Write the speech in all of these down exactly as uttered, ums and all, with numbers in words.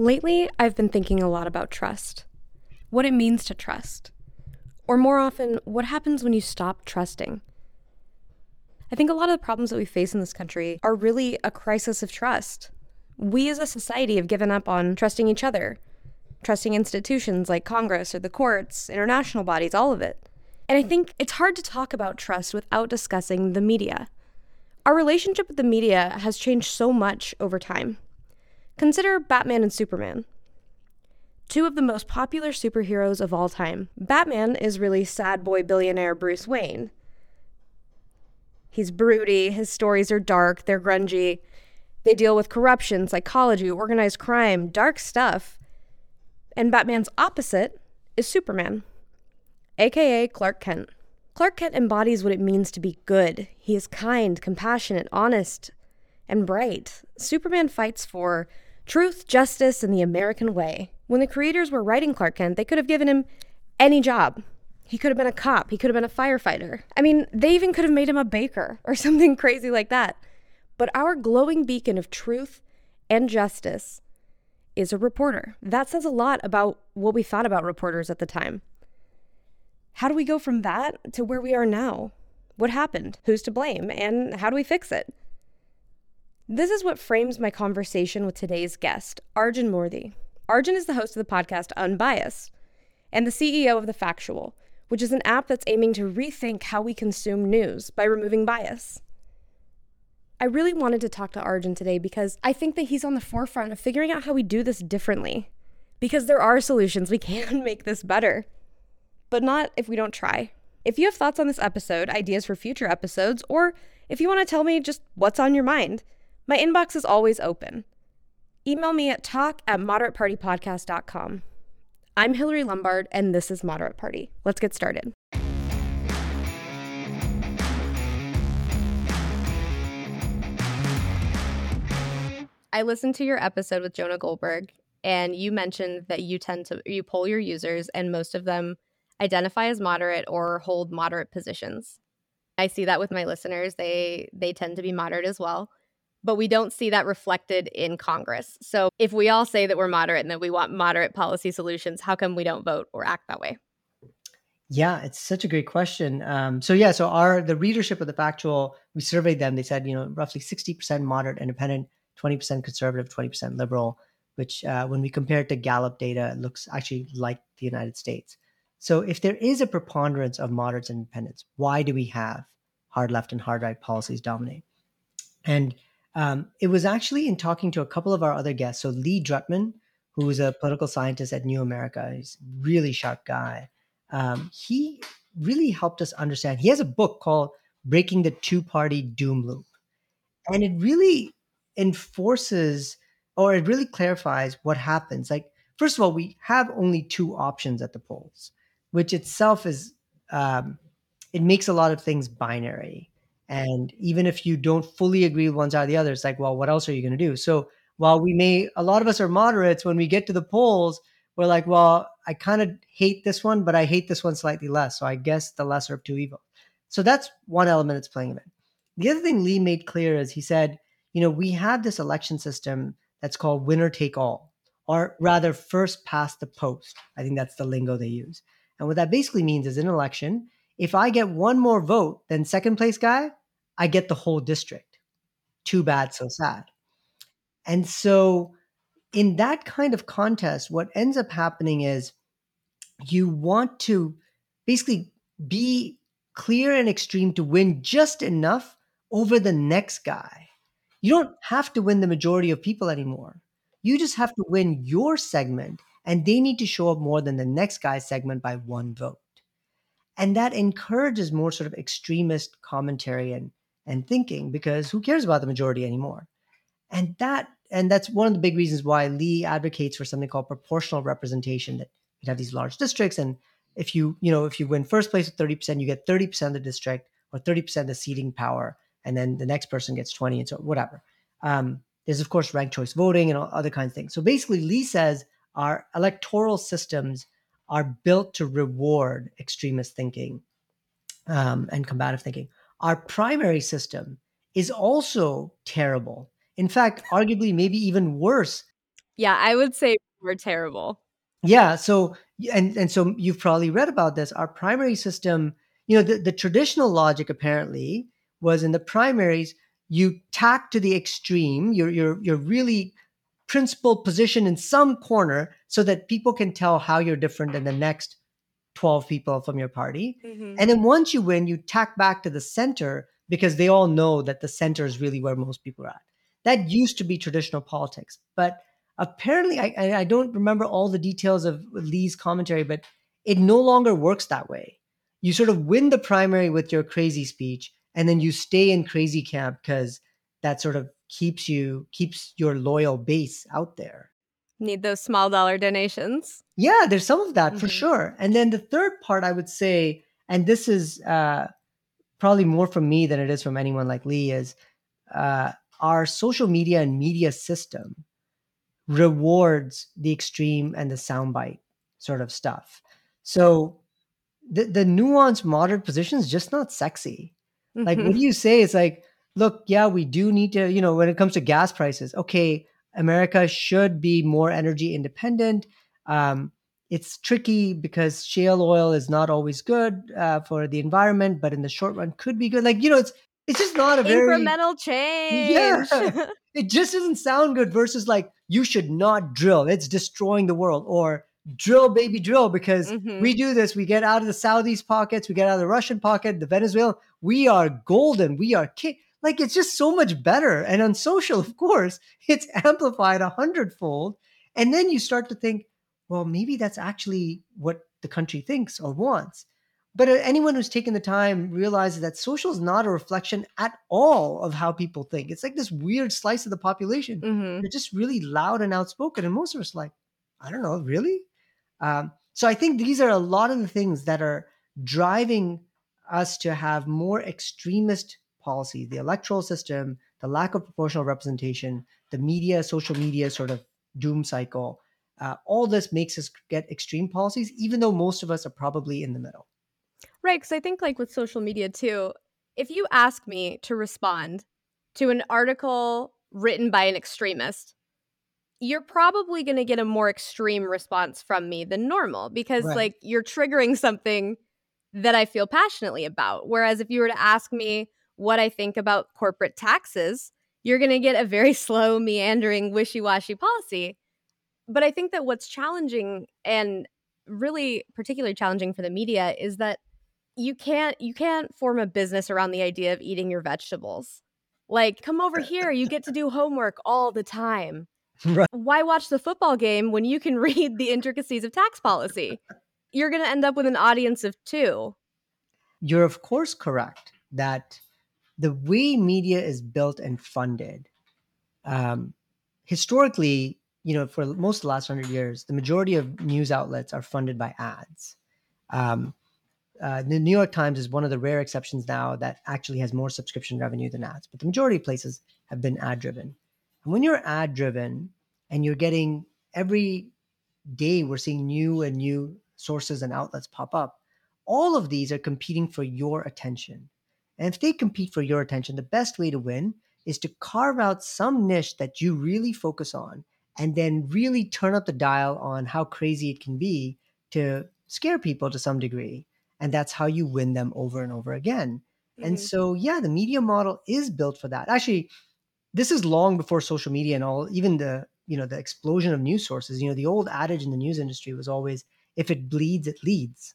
Lately, I've been thinking a lot about trust. What it means to trust. Or more often, what happens when you stop trusting? I think a lot of the problems that we face in this country are really a crisis of trust. We as a society have given up on trusting each other, trusting institutions like Congress or the courts, international bodies, all of it. And I think it's hard to talk about trust without discussing the media. Our relationship with the media has changed so much over time. Consider Batman and Superman. Two of the most popular superheroes of all time. Batman is really sad boy billionaire Bruce Wayne. He's broody, his stories are dark, they're grungy. They deal with corruption, psychology, organized crime, dark stuff. And Batman's opposite is Superman, aka Clark Kent. Clark Kent embodies what it means to be good. He is kind, compassionate, honest, and bright. Superman fights for truth, justice, and the American way. When the creators were writing Clark Kent, they could have given him any job. He could have been a cop. He could have been a firefighter. I mean, they even could have made him a baker or something crazy like that. But our glowing beacon of truth and justice is a reporter. That says a lot about what we thought about reporters at the time. How do we go from that to where we are now? What happened? Who's to blame? And how do we fix it? This is what frames my conversation with today's guest, Arjun Murthy. Arjun is the host of the podcast Unbiased and the C E O of The Factual, which is an app that's aiming to rethink how we consume news by removing bias. I really wanted to talk to Arjun today because I think that he's on the forefront of figuring out how we do this differently, because there are solutions. We can make this better, but not if we don't try. If you have thoughts on this episode, ideas for future episodes, or if you want to tell me just what's on your mind, my inbox is always open. Email me at talk at moderatepartypodcast.com. I'm Hillary Lombard, and this is Moderate Party. Let's get started. I listened to your episode with Jonah Goldberg, and you mentioned that you tend to, you poll your users, and most of them identify as moderate or hold moderate positions. I see that with my listeners. They, they tend to be moderate as well. But we don't see that reflected in Congress. So if we all say that we're moderate and that we want moderate policy solutions, how come we don't vote or act that way? Yeah, it's such a great question. Um, so yeah, so our the readership of The Factual, we surveyed them. They said, you know, roughly sixty percent moderate independent, twenty percent conservative, twenty percent liberal, which uh, when we compare it to Gallup data, it looks actually like the United States. So if there is a preponderance of moderates and independents, why do we have hard left and hard right policies dominate? And Um, it was actually in talking to a couple of our other guests. So Lee Drutman, who is a political scientist at New America, he's a really sharp guy. Um, he really helped us understand. He has a book called Breaking the Two-Party Doom Loop. And it really enforces, or it really clarifies what happens. Like, first of all, we have only two options at the polls, which itself is, um, it makes a lot of things binary. And even if you don't fully agree with one side or the other, it's like, well, what else are you going to do? So while we may, a lot of us are moderates, when we get to the polls, we're like, well, I kind of hate this one, but I hate this one slightly less. So I guess the lesser of two evils. So that's one element that's playing in. The other thing Lee made clear is he said, you know, we have this election system that's called winner take all, or rather first past the post. I think that's the lingo they use. And what that basically means is in an election, if I get one more vote than second place guy, I get the whole district. Too bad, so sad. And so in that kind of contest, what ends up happening is you want to basically be clear and extreme to win just enough over the next guy. You don't have to win the majority of people anymore. You just have to win your segment, and they need to show up more than the next guy's segment by one vote. And that encourages more sort of extremist commentary and and thinking, because who cares about the majority anymore? And that and that's one of the big reasons why Lee advocates for something called proportional representation, that you'd have these large districts. And if you, you know, if you win first place with thirty percent, you get thirty percent of the district or thirty percent of the seating power. And then the next person gets twenty and so whatever. Um, there's, of course, ranked choice voting and all other kinds of things. So basically, Lee says our electoral systems are built to reward extremist thinking um, and combative thinking. Our primary system is also terrible. In fact, arguably maybe even worse Yeah, I would say we're terrible. Yeah. So, and, and so you've probably read about this. Our primary system, you know, the, the traditional logic apparently was in the primaries, you tack to the extreme, you're, you're, you're really principled position in some corner so that people can tell how you're different than the next twelve people from your party. Mm-hmm. And then once you win, you tack back to the center because they all know that the center is really where most people are at. That used to be traditional politics, but apparently, I, I don't remember all the details of Lee's commentary, but it no longer works that way. You sort of win the primary with your crazy speech, and then you stay in crazy camp because that sort of keeps you, keeps your loyal base out there. Need those small dollar donations. Yeah, there's some of that mm-hmm. for sure. And then the third part I would say, and this is uh, probably more from me than it is from anyone like Lee, is uh, our social media and media system rewards the extreme and the soundbite sort of stuff. So the, the nuanced moderate position is just not sexy. Mm-hmm. Like, what do you say? It's like, look, yeah, we do need to, you know, when it comes to gas prices, okay, America should be more energy independent. Um, it's tricky because shale oil is not always good uh, for the environment, but in the short run could be good. Like, you know, it's it's just not a very... incremental change. Yeah. It just doesn't sound good versus like, you should not drill. It's destroying the world. Or drill, baby, drill, because mm-hmm. we do this. We get out of the Saudis' pockets. We get out of the Russian pocket, the Venezuelan. We are golden. We are ki- Like, it's just so much better. And on social, of course, it's amplified a hundredfold. And then you start to think, well, maybe that's actually what the country thinks or wants. But anyone who's taken the time realizes that social is not a reflection at all of how people think. It's like this weird slice of the population. Mm-hmm. They're just really loud and outspoken. And most of us are like, I don't know, really? Um, so I think these are a lot of the things that are driving us to have more extremist policies. The electoral system, the lack of proportional representation, the media, social media sort of doom cycle. Uh, all this makes us get extreme policies, even though most of us are probably in the middle. Right, because I think like with social media too, if you ask me to respond to an article written by an extremist, you're probably going to get a more extreme response from me than normal because right. like you're triggering something that I feel passionately about. Whereas if you were to ask me what I think about corporate taxes, you're going to get a very slow, meandering, wishy-washy policy. But I think that what's challenging and really particularly challenging for the media is that You can't you can't form a business around the idea of eating your vegetables. Like, come over here. You get to do homework all the time. Right. Why watch the football game when you can read the intricacies of tax policy? You're going to end up with an audience of two. You're, of course, correct that the way media is built and funded, um, historically, you know, for most of the last one hundred years, the majority of news outlets are funded by ads. Um Uh, the New York Times is one of the rare exceptions now that actually has more subscription revenue than ads, but the majority of places have been ad-driven. And when you're ad-driven and you're getting every day, we're seeing new and new sources and outlets pop up, all of these are competing for your attention. And if they compete for your attention, the best way to win is to carve out some niche that you really focus on and then really turn up the dial on how crazy it can be to scare people to some degree. And that's how you win them over and over again. Mm-hmm. And so, yeah, the media model is built for that. Actually, this is long before social media and all, even the, you know, the explosion of news sources. You know, the old adage in the news industry was always, if it bleeds, it leads,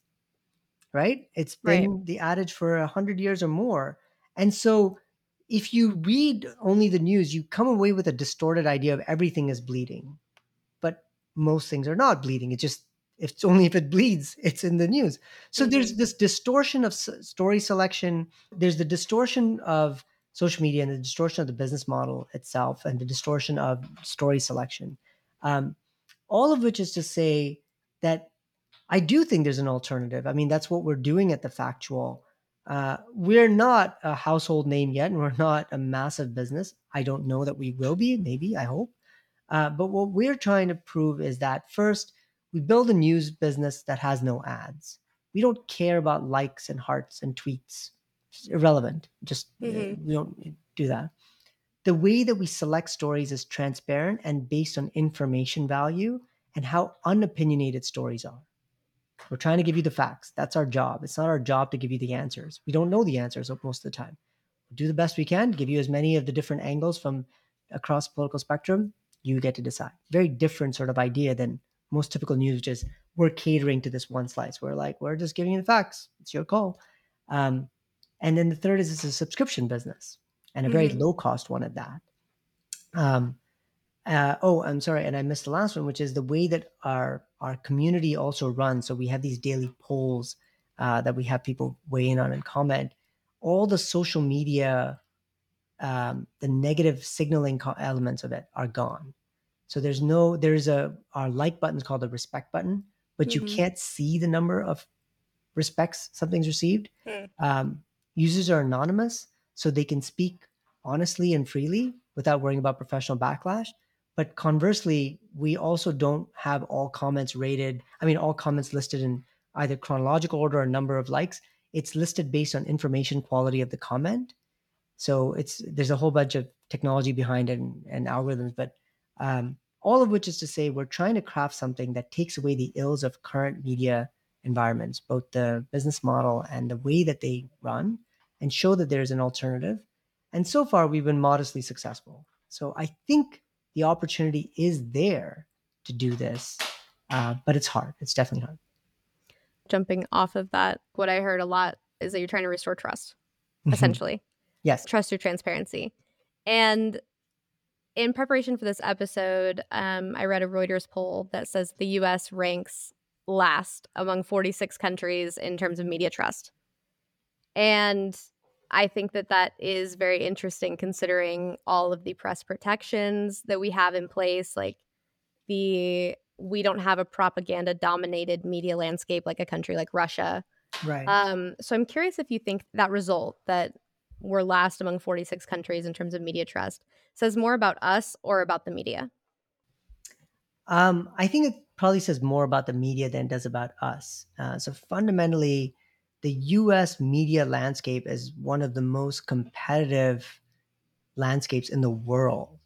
right? It's been right. the adage for a hundred years or more. And so if you read only the news, you come away with a distorted idea of everything is bleeding, but most things are not bleeding. It's just, it's only if it bleeds, it's in the news. So there's this distortion of story selection. There's the distortion of social media and the distortion of the business model itself and the distortion of story selection. Um, all of which is to say that I do think there's an alternative. I mean, that's what we're doing at The Factual. Uh, we're not a household name yet, and we're not a massive business. I don't know that we will be, maybe, I hope. Uh, but what we're trying to prove is that first, we build a news business that has no ads. We don't care about likes and hearts and tweets. It's irrelevant. Just mm-hmm. uh, we don't do that. The way that we select stories is transparent and based on information value and how unopinionated stories are. We're trying to give you the facts. That's our job. It's not our job to give you the answers. We don't know the answers most of the time. We'll do the best we can, give you as many of the different angles from across the political spectrum. You get to decide. Very different sort of idea than most typical news, which is we're catering to this one slice. We're like, we're just giving you the facts. It's your call. Um, and then the third is it's a subscription business and a very mm-hmm. low cost one at that. Um, uh, oh, I'm sorry. And I missed the last one, which is the way that our our community also runs. So we have these daily polls uh, that we have people weigh in on and comment. All the social media, um, the negative signaling co- elements of it are gone. So there's no, there's a, our like button is called the respect button, but mm-hmm. you can't see the number of respects something's received. Mm. Um, users are anonymous, so they can speak honestly and freely without worrying about professional backlash. But conversely, we also don't have all comments rated. I mean, all comments listed in either chronological order or number of likes. It's listed based on information quality of the comment. So it's, there's a whole bunch of technology behind it and, and algorithms, but um, all of which is to say, we're trying to craft something that takes away the ills of current media environments, both the business model and the way that they run, and show that there's an alternative. And so far we've been modestly successful. So I think the opportunity is there to do this, uh, but it's hard. It's definitely hard. Jumping off of that, what I heard a lot is that you're trying to restore trust, mm-hmm. essentially. Yes. Trust through transparency. And in preparation for this episode, um, I read a Reuters poll that says the U S ranks last among forty-six countries in terms of media trust. And I think that that is very interesting considering all of the press protections that we have in place, like the... we don't have a propaganda-dominated media landscape like a country like Russia. Right. Um, so I'm curious if you think that result, that we're last among forty-six countries in terms of media trust, says more about us or about the media? Um, I think it probably says more about the media than it does about us. Uh, so fundamentally, the U S media landscape is one of the most competitive landscapes in the world.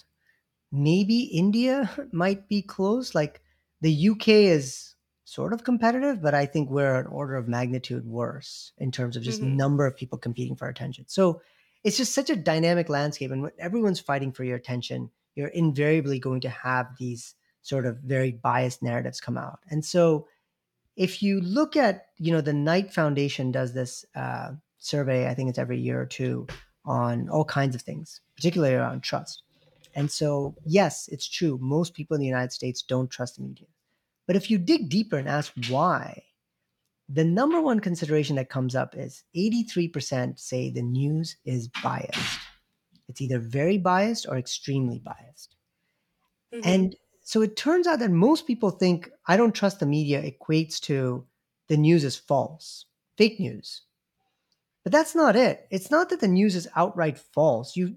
Maybe India might be close, like, the U K is sort of competitive, but I think we're an order of magnitude worse in terms of just mm-hmm. number of people competing for attention. So it's just such a dynamic landscape. And when everyone's fighting for your attention, you're invariably going to have these sort of very biased narratives come out. And so if you look at, you know, the Knight Foundation does this uh, survey, I think it's every year or two, on all kinds of things, particularly around trust. And so, yes, it's true. Most people in the United States don't trust the media. But if you dig deeper and ask why, the number one consideration that comes up is eighty-three percent say the news is biased. It's either very biased or extremely biased. Mm-hmm. And so it turns out that most people think I don't trust the media equates to the news is false, fake news. But that's not it. It's not that the news is outright false. You,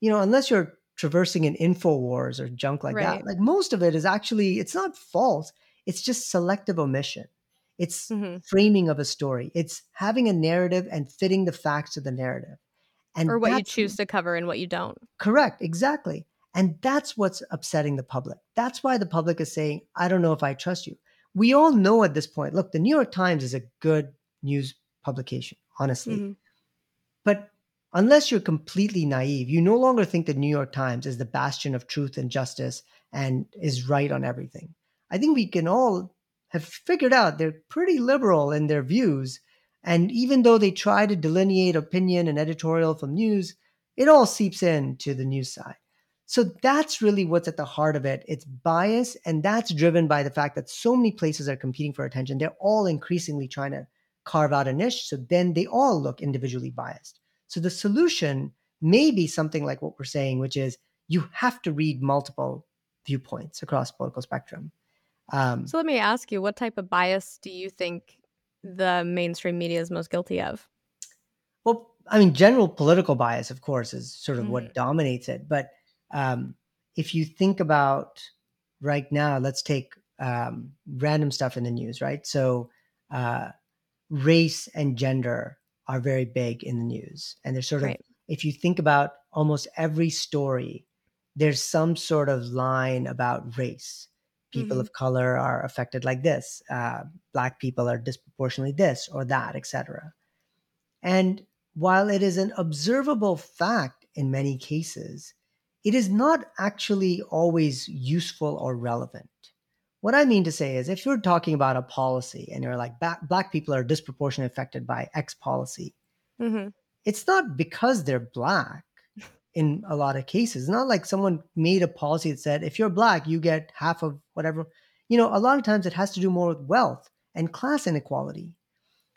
you know, unless you're traversing in InfoWars or junk like right. that. Like most of it is actually, it's not false. It's just selective omission. It's mm-hmm. framing of a story. It's having a narrative and fitting the facts to the narrative. And or what you choose to cover and what you don't. Correct. Exactly. And that's what's upsetting the public. That's why the public is saying, I don't know if I trust you. We all know at this point, look, the New York Times is a good news publication, honestly. Mm-hmm. But unless you're completely naive, you no longer think the New York Times is the bastion of truth and justice and is right on everything. I think we can all have figured out they're pretty liberal in their views. And even though they try to delineate opinion and editorial from news, it all seeps in to the news side. So that's really what's at the heart of it. It's bias. And that's driven by the fact that so many places are competing for attention. They're all increasingly trying to carve out a niche. So then they all look individually biased. So the solution may be something like what we're saying, which is you have to read multiple viewpoints across political spectrum. Um, so let me ask you, what type of bias do you think the mainstream media is most guilty of? Well, I mean, general political bias, of course, is sort of mm-hmm. what dominates it. But um, if you think about right now, let's take um, random stuff in the news, right? So uh, race and gender are very big in the news. And they're sort of, right. if you think about almost every story, there's some sort of line about race. People mm-hmm. of color are affected like this. Uh, black people are disproportionately this or that, et cetera. And while it is an observable fact in many cases, it is not actually always useful or relevant. What I mean to say is, if you're talking about a policy and you're like, black people are disproportionately affected by X policy, mm-hmm. it's not because they're black in a lot of cases. It's not like someone made a policy that said, if you're black, you get half of whatever. You know, a lot of times it has to do more with wealth and class inequality.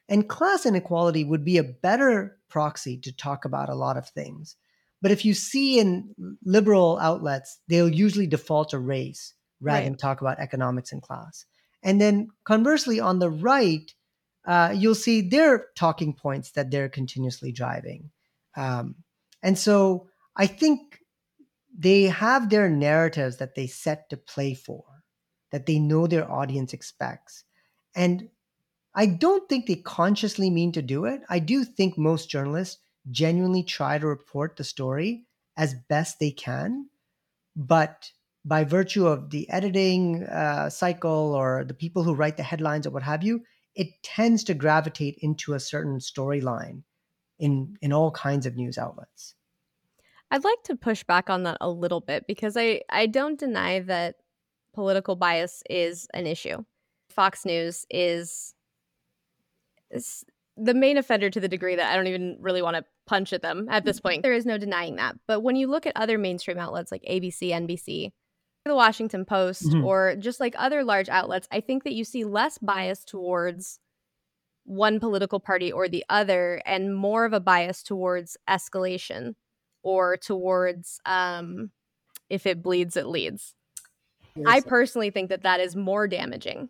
And class inequality would be a better proxy to talk about a lot of things. But if you see in liberal outlets, they'll usually default to race rather right. than talk about economics and class. And then conversely, on the right, uh, you'll see their talking points that they're continuously driving. Um, and so I think they have their narratives that they set to play for, that they know their audience expects. And I don't think they consciously mean to do it. I do think most journalists genuinely try to report the story as best they can, but by virtue of the editing uh, cycle or the people who write the headlines or what have you, it tends to gravitate into a certain storyline in, in all kinds of news outlets. I'd like to push back on that a little bit because I, I don't deny that political bias is an issue. Fox News is, is the main offender to the degree that I don't even really want to punch at them at this point. There is no denying that. But when you look at other mainstream outlets like A B C, N B C, the Washington Post, mm-hmm. or just like other large outlets, I think that you see less bias towards one political party or the other and more of a bias towards escalation or towards um, if it bleeds, it leads. Yes. I personally think that that is more damaging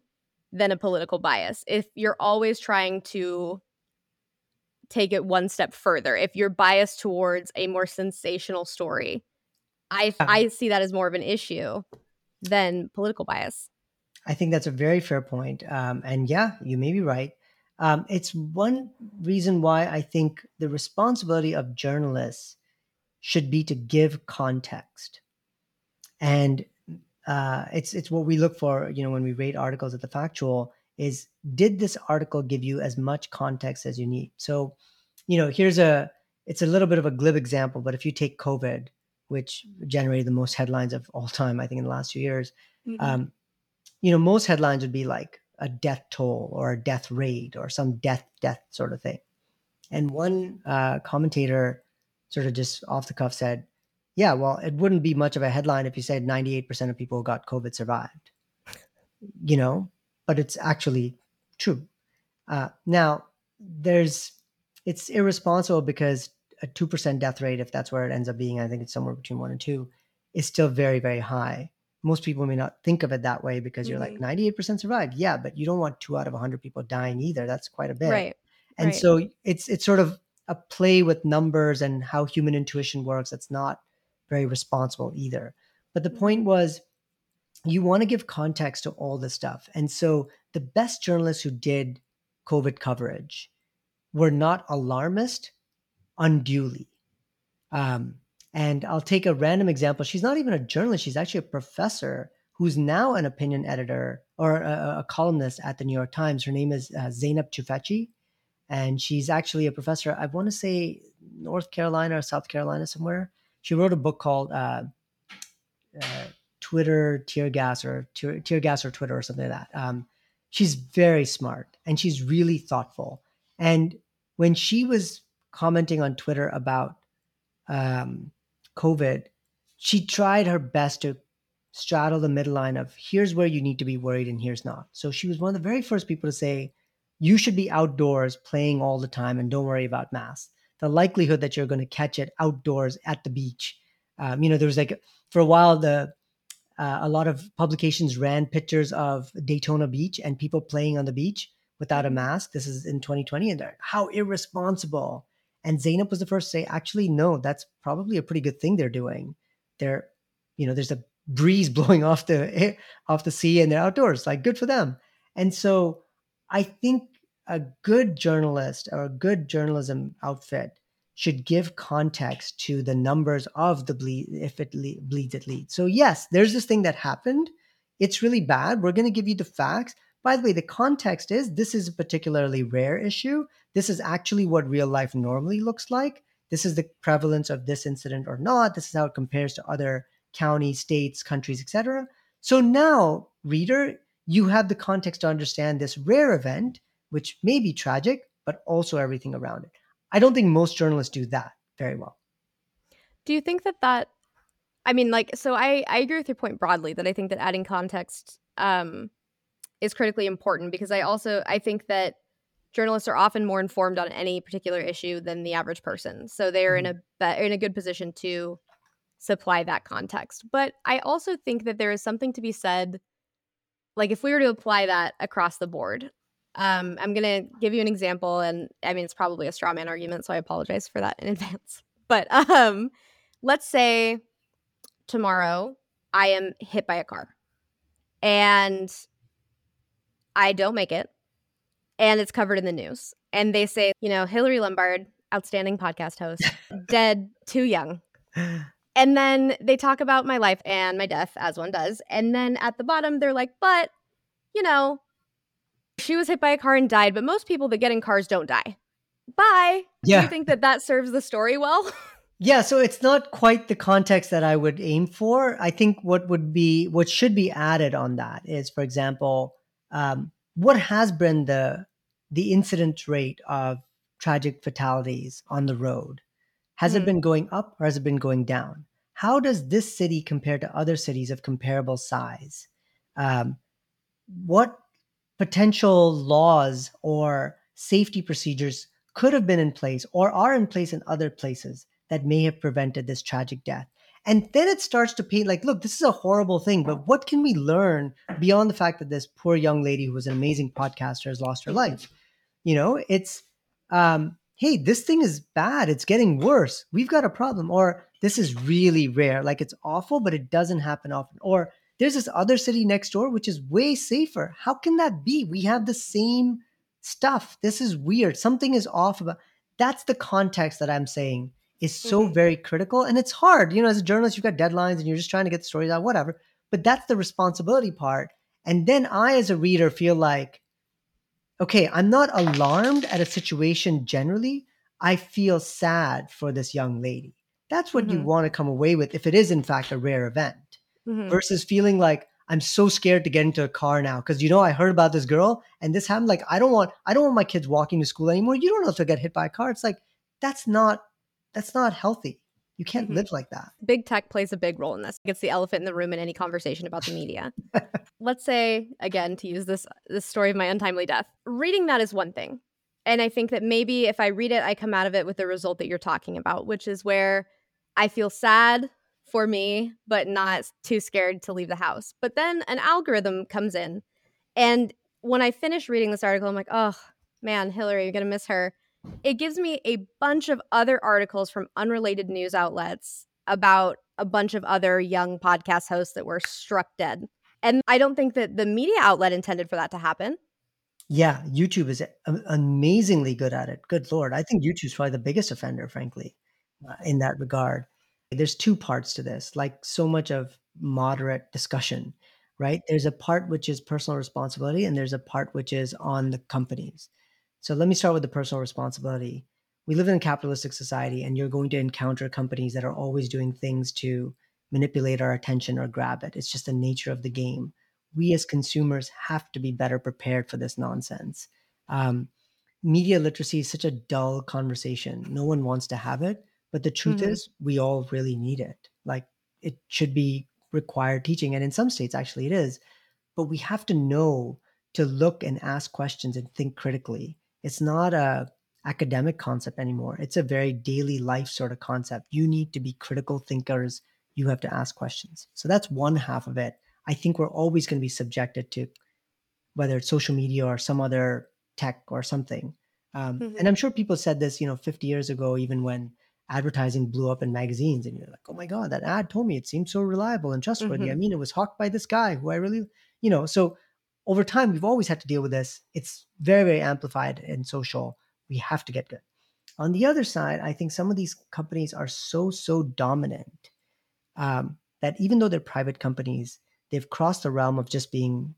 than a political bias. If you're always trying to take it one step further, if you're biased towards a more sensational story, I I see that as more of an issue than political bias. I think that's a very fair point. Um, and yeah, you may be right. Um, it's one reason why I think the responsibility of journalists should be to give context. And uh, it's it's what we look for, you know, when we rate articles at The Factual is, did this article give you as much context as you need? So, you know, here's a, it's a little bit of a glib example, but if you take COVID, which generated the most headlines of all time, I think in the last few years, mm-hmm. um, you know, most headlines would be like a death toll or a death rate or some death, death sort of thing. And one uh, commentator sort of just off the cuff said, yeah, well, it wouldn't be much of a headline if you said ninety-eight percent of people who got COVID survived, you know, but it's actually true. Uh, now there's, it's irresponsible because a two percent death rate, if that's where it ends up being, I think it's somewhere between one and two, is still very, very high. Most people may not think of it that way because mm-hmm. you're like ninety-eight percent survived. Yeah, but you don't want two out of one hundred people dying either. That's quite a bit. Right. And right. so it's it's sort of a play with numbers and how human intuition works. That's not very responsible either. But the point was, you want to give context to all this stuff. And so the best journalists who did COVID coverage were not alarmist unduly. Um, and I'll take a random example. She's not even a journalist. She's actually a professor who's now an opinion editor or a, a columnist at the New York Times. Her name is uh, Zeynep Tufekci, and she's actually a professor. I want to say North Carolina or South Carolina somewhere. She wrote a book called uh, uh, Twitter Tear Gas or Tear, Tear Gas or Twitter or something like that. Um, she's very smart and she's really thoughtful. And when she was commenting on Twitter about um, COVID, she tried her best to straddle the middle line of here's where you need to be worried and here's not. So she was one of the very first people to say, you should be outdoors playing all the time and don't worry about masks. The likelihood that you're going to catch it outdoors at the beach. Um, you know, there was like, for a while, the uh, a lot of publications ran pictures of Daytona Beach and people playing on the beach without a mask. This is in twenty twenty. And how irresponsible. And Zeynep was the first to say, actually, no, that's probably a pretty good thing they're doing. They're, you know, there's a breeze blowing off the off the sea and they're outdoors, like good for them. And so I think a good journalist or a good journalism outfit should give context to the numbers of the bleed, if it le- bleeds, it leads. So yes, there's this thing that happened. It's really bad. We're going to give you the facts. By the way, the context is this is a particularly rare issue. This is actually what real life normally looks like. This is the prevalence of this incident or not. This is how it compares to other counties, states, countries, et cetera. So now, reader, you have the context to understand this rare event, which may be tragic, but also everything around it. I don't think most journalists do that very well. Do you think that that, I mean, like, so I, I agree with your point broadly that I think that adding context um, is critically important, because I also, I think that journalists are often more informed on any particular issue than the average person. So they're mm-hmm. in a in a good position to supply that context. But I also think that there is something to be said, like if we were to apply that across the board. Um, I'm going to give you an example, and I mean, it's probably a straw man argument, so I apologize for that in advance. But um, let's say tomorrow I am hit by a car and I don't make it. And it's covered in the news. And they say, you know, Hillary Lombard, outstanding podcast host, dead too young. And then they talk about my life and my death, as one does. And then at the bottom, they're like, but, you know, she was hit by a car and died. But most people that get in cars don't die. Bye. Yeah. Do you think that that serves the story well? Yeah. So it's not quite the context that I would aim for. I think what would be, what should be added on that is, for example, um, what has been the the incident rate of tragic fatalities on the road? Has mm-hmm. it been going up or has it been going down? How does this city compare to other cities of comparable size? Um, what potential laws or safety procedures could have been in place or are in place in other places that may have prevented this tragic death? And then it starts to paint like, look, this is a horrible thing, but what can we learn beyond the fact that this poor young lady who was an amazing podcaster has lost her life? You know, it's, um, hey, this thing is bad. It's getting worse. We've got a problem. Or this is really rare. Like it's awful, but it doesn't happen often. Or there's this other city next door, which is way safer. How can that be? We have the same stuff. This is weird. Something is off about. That's the context that I'm saying is so very critical. And it's hard, you know, as a journalist, you've got deadlines and you're just trying to get the stories out, whatever. But that's the responsibility part. And then I, as a reader, feel like, okay, I'm not alarmed at a situation generally. I feel sad for this young lady. That's what mm-hmm. you want to come away with if it is, in fact, a rare event mm-hmm. versus feeling like I'm so scared to get into a car now because, you know, I heard about this girl and this happened. Like, I don't want, I don't want my kids walking to school anymore. You don't have to get hit by a car. It's like, that's not That's not healthy. You can't mm-hmm. live like that. Big tech plays a big role in this. It's the elephant in the room in any conversation about the media. Let's say, again, to use this, this story of my untimely death, reading that is one thing. And I think that maybe if I read it, I come out of it with the result that you're talking about, which is where I feel sad for me, but not too scared to leave the house. But then an algorithm comes in. And when I finish reading this article, I'm like, oh, man, Hillary, you're going to miss her. It gives me a bunch of other articles from unrelated news outlets about a bunch of other young podcast hosts that were struck dead. And I don't think that the media outlet intended for that to happen. Yeah, YouTube is amazingly good at it. Good Lord. I think YouTube's probably the biggest offender, frankly, uh, in that regard. There's two parts to this, like so much of moderate discussion, right? There's a part which is personal responsibility, and there's a part which is on the companies. So let me start with the personal responsibility. We live in a capitalistic society, and you're going to encounter companies that are always doing things to manipulate our attention or grab it. It's just the nature of the game. We as consumers have to be better prepared for this nonsense. Um, media literacy is such a dull conversation. No one wants to have it, but the truth mm-hmm. is we all really need it. Like it should be required teaching. And in some states, actually it is, but we have to know to look and ask questions and think critically. It's not a academic concept anymore. It's a very daily life sort of concept. You need to be critical thinkers. You have to ask questions. So that's one half of it. I think we're always going to be subjected to whether it's social media or some other tech or something. Um, mm-hmm. And I'm sure people said this, you know, fifty years ago, even when advertising blew up in magazines and you're like, oh my God, that ad told me it seemed so reliable and trustworthy. Mm-hmm. I mean, it was hawked by this guy who I really, you know, so over time, we've always had to deal with this. It's very, very amplified and social. We have to get good. On the other side, I think some of these companies are so, so dominant um, that even though they're private companies, they've crossed the realm of just being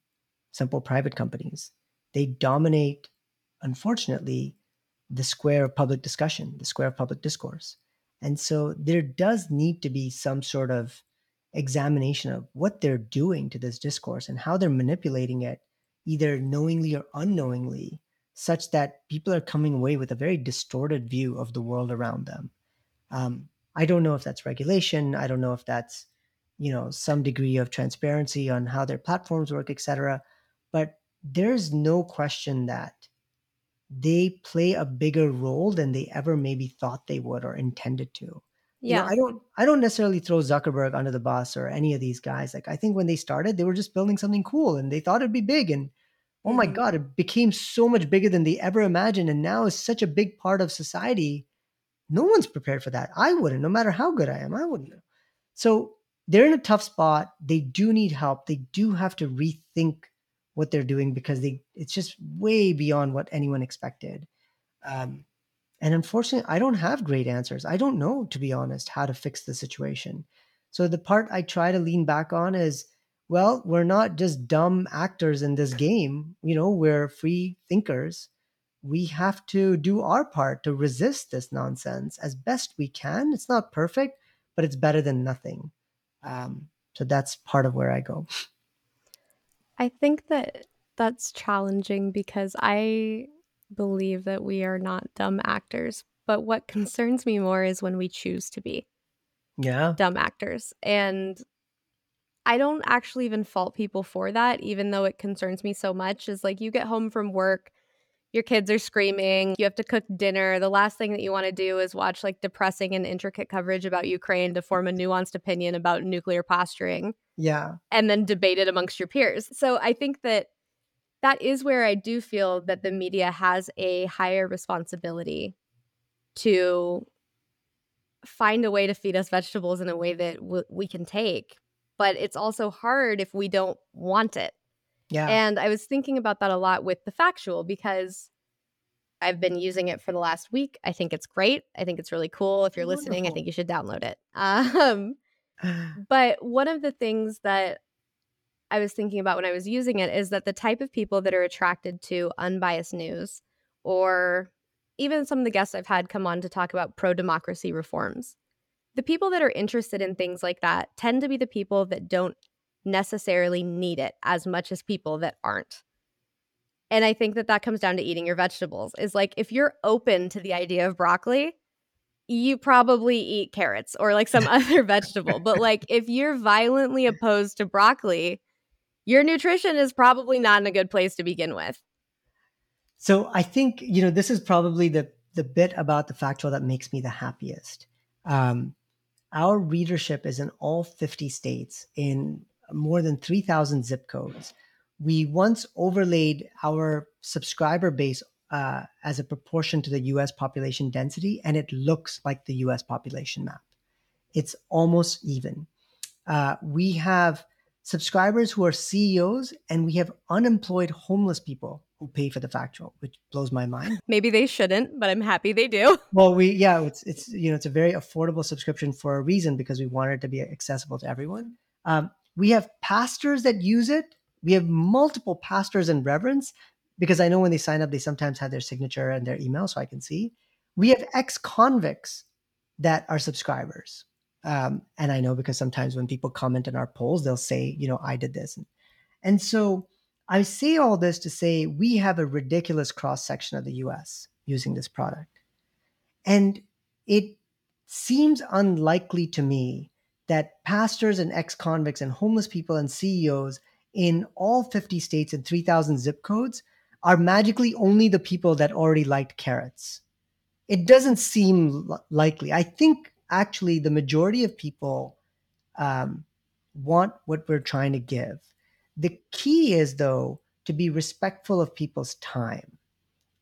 simple private companies. They dominate, unfortunately, the square of public discussion, the square of public discourse. And so there does need to be some sort of examination of what they're doing to this discourse and how they're manipulating it, either knowingly or unknowingly, such that people are coming away with a very distorted view of the world around them. Um, I don't know if that's regulation. I don't know if that's, you know, some degree of transparency on how their platforms work, et cetera. But there's no question that they play a bigger role than they ever maybe thought they would or intended to. Yeah. You know, I don't, I don't necessarily throw Zuckerberg under the bus or any of these guys. Like, I think when they started, they were just building something cool and they thought it'd be big. And oh my God, it became so much bigger than they ever imagined. And now it's such a big part of society. No one's prepared for that. I wouldn't, no matter how good I am, I wouldn't. So they're in a tough spot. They do need help. They do have to rethink what they're doing because they, it's just way beyond what anyone expected. Um, And unfortunately, I don't have great answers. I don't know, to be honest, how to fix the situation. So the part I try to lean back on is, well, we're not just dumb actors in this game. You know, we're free thinkers. We have to do our part to resist this nonsense as best we can. It's not perfect, but it's better than nothing. Um, so that's part of where I go. I think that that's challenging because I... believe that we are not dumb actors, but what concerns me more is when we choose to be yeah dumb actors. And I don't actually even fault people for that, even though it concerns me so much. Is like, you get home from work, your kids are screaming, you have to cook dinner, the last thing that you want to do is watch like depressing and intricate coverage about Ukraine to form a nuanced opinion about nuclear posturing yeah and then debate it amongst your peers. So I think that that is where I do feel that the media has a higher responsibility to find a way to feed us vegetables in a way that w- we can take. But it's also hard if we don't want it. Yeah. And I was thinking about that a lot with The Factual because I've been using it for the last week. I think it's great. I think it's really cool. If you're Wonderful. listening, I think you should download it. Um, but one of the things that I was thinking about when I was using it is that the type of people that are attracted to unbiased news, or even some of the guests I've had come on to talk about pro-democracy reforms, the people that are interested in things like that tend to be the people that don't necessarily need it as much as people that aren't. And I think that that comes down to eating your vegetables. Is like, if you're open to the idea of broccoli, you probably eat carrots or like some other vegetable. But like, if you're violently opposed to broccoli, your nutrition is probably not in a good place to begin with. So I think, you know, this is probably the the bit about The Factual that makes me the happiest. Um, our readership is in all fifty states in more than three thousand zip codes. We once overlaid our subscriber base uh, as a proportion to the U S population density, and it looks like the U S population map. It's almost even. Uh, we have subscribers who are C E Os, and we have unemployed homeless people who pay for The Factual, which blows my mind. Maybe they shouldn't, but I'm happy they do. Well, we yeah, it's it's you know it's a very affordable subscription for a reason, because we want it to be accessible to everyone. Um, we have pastors that use it. We have multiple pastors and reverends, because I know when they sign up, they sometimes have their signature and their email, so I can see. We have ex-convicts that are subscribers. Um, and I know because sometimes when people comment in our polls, they'll say, you know, I did this. And so I say all this to say we have a ridiculous cross-section of the U S using this product. And it seems unlikely to me that pastors and ex-convicts and homeless people and C E Os in all fifty states and three thousand zip codes are magically only the people that already liked carrots. It doesn't seem li- likely. I think actually the majority of people um, want what we're trying to give. The key is, though, to be respectful of people's time.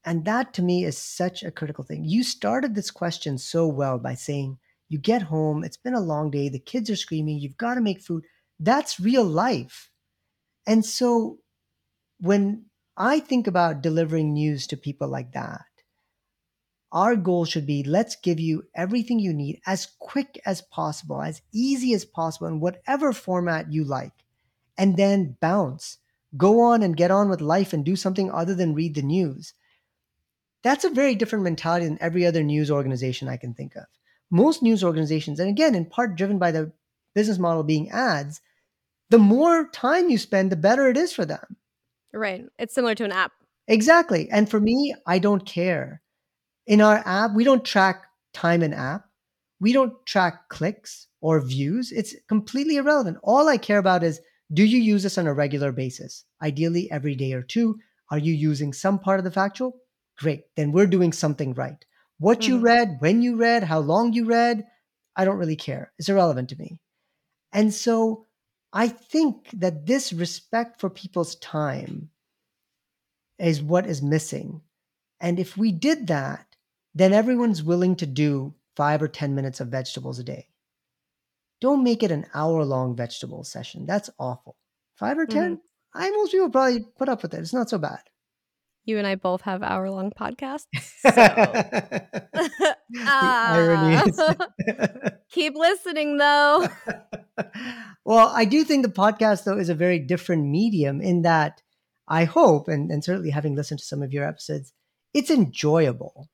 And that, to me, is such a critical thing. You started this question so well by saying, you get home, it's been a long day, the kids are screaming, you've got to make food. That's real life. And so when I think about delivering news to people like that, Our goal should be, let's give you everything you need as quick as possible, as easy as possible, in whatever format you like, and then bounce. Go on and get on with life and do something other than read the news. That's a very different mentality than every other news organization I can think of. Most news organizations, and again, in part driven by the business model being ads, the more time you spend, the better it is for them. Right. It's similar to an app. Exactly. And for me, I don't care. In our app, we don't track time in app. We don't track clicks or views. It's completely irrelevant. All I care about is, do you use this on a regular basis? Ideally, every day or two. Are you using some part of The Factual? Great. Then we're doing something right. What mm-hmm. you read, when you read, how long you read, I don't really care. It's irrelevant to me. And so I think that this respect for people's time is what is missing. And if we did that, then everyone's willing to do five or ten minutes of vegetables a day. Don't make it an hour-long vegetable session. That's awful. Five or ten? Mm-hmm. I most people probably put up with it. It's not so bad. You and I both have hour-long podcasts. So. The irony is. Keep listening, though. Well, I do think the podcast, though, is a very different medium in that I hope, and, and certainly having listened to some of your episodes, it's enjoyable.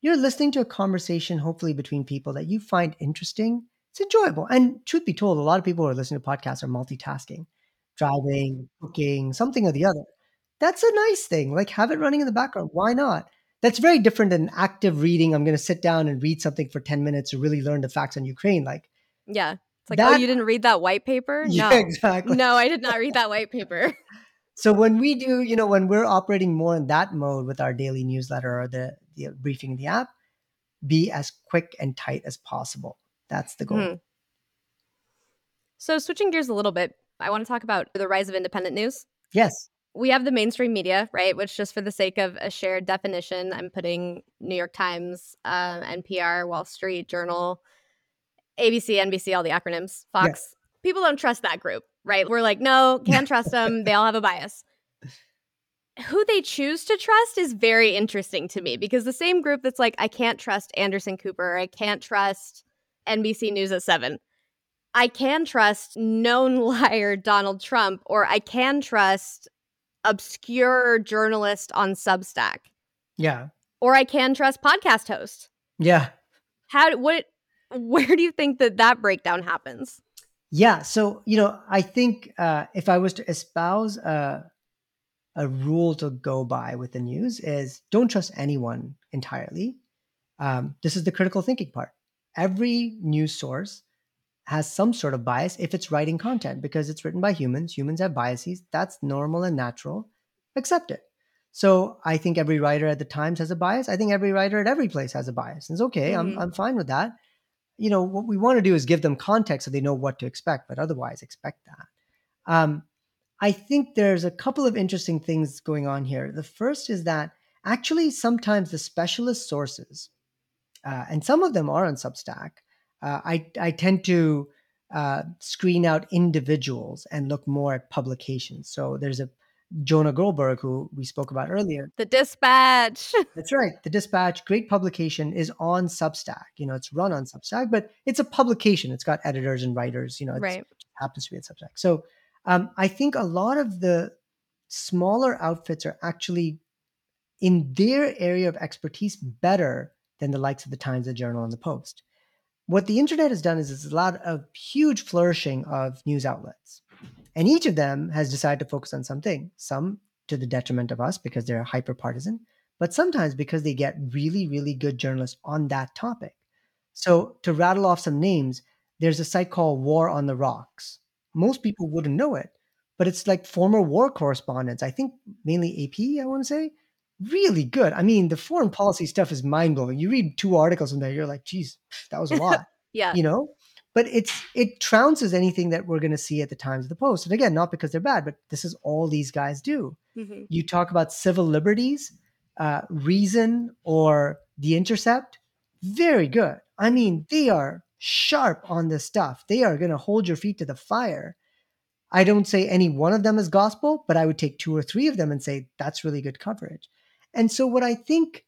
You're listening to a conversation, hopefully, between people that you find interesting. It's enjoyable. And truth be told, a lot of people who are listening to podcasts are multitasking, driving, cooking, something or the other. That's a nice thing. Like, have it running in the background. Why not? That's very different than active reading. I'm going to sit down and read something for ten minutes to really learn the facts on Ukraine. Like, yeah. It's like, that, oh, you didn't read that white paper? No, yeah, exactly. No, I did not read that white paper. So when we do, you know, when we're operating more in that mode with our daily newsletter or the, the briefing in the app, be as quick and tight as possible. That's the goal. Mm-hmm. So switching gears a little bit, I want to talk about the rise of independent news. Yes. We have the mainstream media, right? Which, just for the sake of a shared definition, I'm putting New York Times, uh, N P R, Wall Street Journal, A B C, N B C, all the acronyms, Fox. Yes. People don't trust that group, right? We're like, no, can't trust them. They all have a bias. Who they choose to trust is very interesting to me, because the same group that's like, I can't trust Anderson Cooper, I can't trust N B C News at seven. I can trust known liar Donald Trump, or I can trust obscure journalist on Substack. Yeah. Or I can trust podcast host. Yeah. How, what, where do you think that that breakdown happens? Yeah. So, you know, I think uh, if I was to espouse a, a rule to go by with the news, is don't trust anyone entirely. Um, this is the critical thinking part. Every news source has some sort of bias if it's writing content, because it's written by humans. Humans have biases. That's normal and natural. Accept it. So I think every writer at the Times has a bias. I think every writer at every place has a bias. It's okay. Mm-hmm. I'm I'm fine with that. You know, what we want to do is give them context so they know what to expect, but otherwise expect that. Um, I think there's a couple of interesting things going on here. The first is that actually sometimes the specialist sources, Uh, and some of them are on Substack. Uh, I, I tend to uh, screen out individuals and look more at publications. So there's a Jonah Goldberg, who we spoke about earlier. The Dispatch. That's right. The Dispatch, great publication, is on Substack. You know, it's run on Substack, but it's a publication. It's got editors and writers. You know, it's, right. It happens to be on Substack. So um, I think a lot of the smaller outfits are actually in their area of expertise better than the likes of the Times, the Journal, and the Post. What the internet has done is it's allowed a huge flourishing of news outlets. And each of them has decided to focus on something, some to the detriment of us because they're hyper-partisan, but sometimes because they get really, really good journalists on that topic. So to rattle off some names, there's a site called War on the Rocks. Most people wouldn't know it, but it's like former war correspondents, I think mainly A P, I want to say, really good. I mean, the foreign policy stuff is mind-blowing. You read two articles in there, you're like, geez, that was a lot. Yeah. You know? But it's it trounces anything that we're going to see at the Times of the Post. And again, not because they're bad, but this is all these guys do. Mm-hmm. You talk about civil liberties, uh, Reason, or The Intercept. Very good. I mean, they are sharp on this stuff. They are going to hold your feet to the fire. I don't say any one of them is gospel, but I would take two or three of them and say, that's really good coverage. And so what I think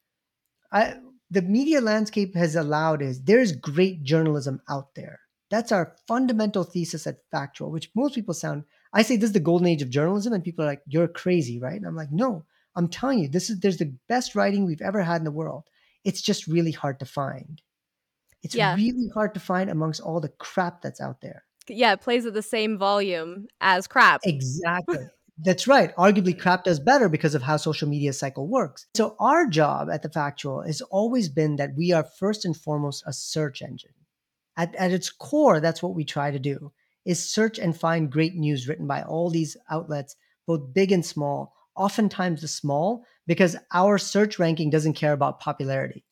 I, the media landscape has allowed is there is great journalism out there. That's our fundamental thesis at Factual, which most people sound, I say this is the golden age of journalism, and people are like, you're crazy, right? And I'm like, no, I'm telling you, this is there's the best writing we've ever had in the world. It's just really hard to find. It's yeah. really hard to find amongst all the crap that's out there. Yeah, it plays at the same volume as crap. Exactly. That's right. Arguably, crap does better because of how social media cycle works. So our job at The Factual has always been that we are first and foremost a search engine. At, at its core, that's what we try to do, is search and find great news written by all these outlets, both big and small, oftentimes the small, because our search ranking doesn't care about popularity.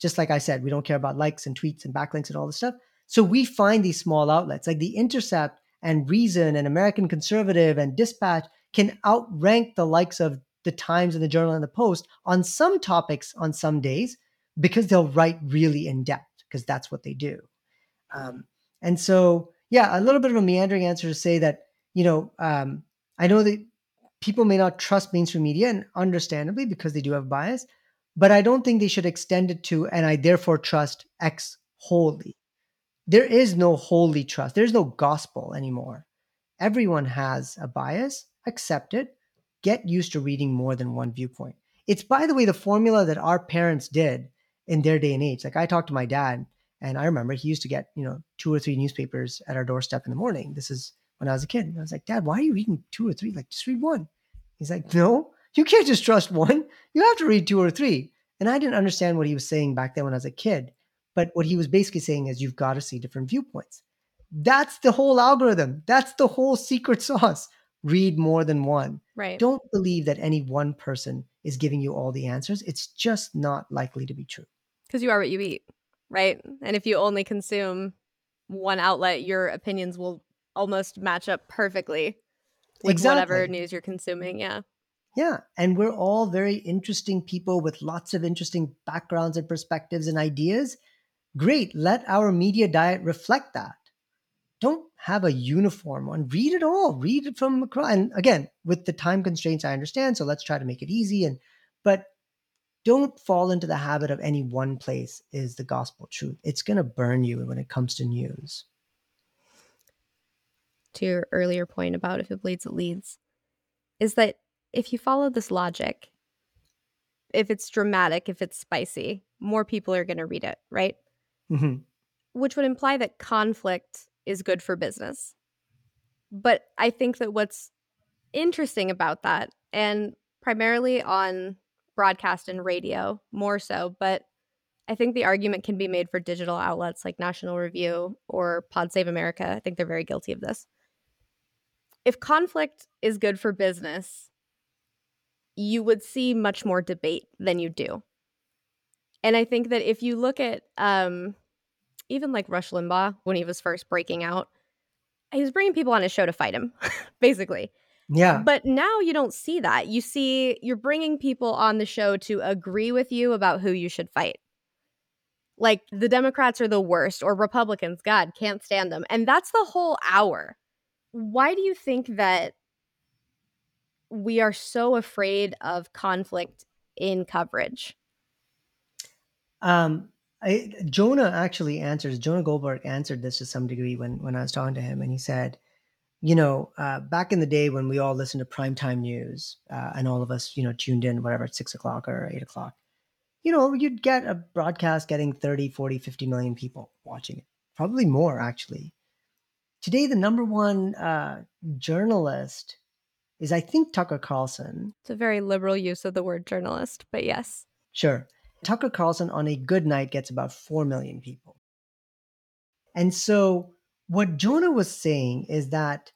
Just like I said, we don't care about likes and tweets and backlinks and all this stuff. So we find these small outlets like The Intercept and Reason and American Conservative and Dispatch can outrank the likes of The Times and The Journal and The Post on some topics on some days because they'll write really in depth, because that's what they do. Um, and so, yeah, a little bit of a meandering answer to say that, you know, um, I know that people may not trust mainstream media, and understandably, because they do have bias, but I don't think they should extend it to, and I therefore trust X wholly. There is no holy trust. There's no gospel anymore. Everyone has a bias. Accept it. Get used to reading more than one viewpoint. It's, by the way, the formula that our parents did in their day and age. Like, I talked to my dad, and I remember he used to get, you know, two or three newspapers at our doorstep in the morning. This is when I was a kid. And I was like, Dad, why are you reading two or three? Like, just read one. He's like, no, you can't just trust one. You have to read two or three. And I didn't understand what he was saying back then when I was a kid. But what he was basically saying is, you've got to see different viewpoints. That's the whole algorithm. That's the whole secret sauce. Read more than one. Right. Don't believe that any one person is giving you all the answers. It's just not likely to be true. Because you are what you eat, right? And if you only consume one outlet, your opinions will almost match up perfectly with exactly. whatever news you're consuming. Yeah. Yeah. And we're all very interesting people with lots of interesting backgrounds and perspectives and ideas. Great. Let our media diet reflect that. Don't have a uniform one. Read it all. Read it from across. And again, with the time constraints, I understand. So let's try to make it easy. And but don't fall into the habit of any one place is the gospel truth. It's going to burn you when it comes to news. To your earlier point about if it bleeds, it leads, is that if you follow this logic, if it's dramatic, if it's spicy, more people are going to read it, right? Mm-hmm. Which would imply that conflict is good for business. But I think that what's interesting about that, and primarily on broadcast and radio more so, but I think the argument can be made for digital outlets like National Review or Pod Save America. I think they're very guilty of this. If conflict is good for business, you would see much more debate than you do. And I think that if you look at um, even like Rush Limbaugh, when he was first breaking out, he was bringing people on his show to fight him, basically. Yeah. But now you don't see that. You see, you're bringing people on the show to agree with you about who you should fight. Like, the Democrats are the worst, or Republicans, God, can't stand them. And that's the whole hour. Why do you think that we are so afraid of conflict in coverage? Um, I, Jonah actually answers, Jonah Goldberg answered this to some degree when, when I was talking to him. And he said, you know, uh, back in the day when we all listened to primetime news uh, and all of us, you know, tuned in, whatever, at six o'clock or eight o'clock, you know, you'd get a broadcast getting thirty, forty, fifty million people watching it, probably more actually. Today, the number one uh, journalist is, I think, Tucker Carlson. It's a very liberal use of the word journalist, but yes. Sure. Tucker Carlson on a good night gets about four million people. And so what Jonah was saying is that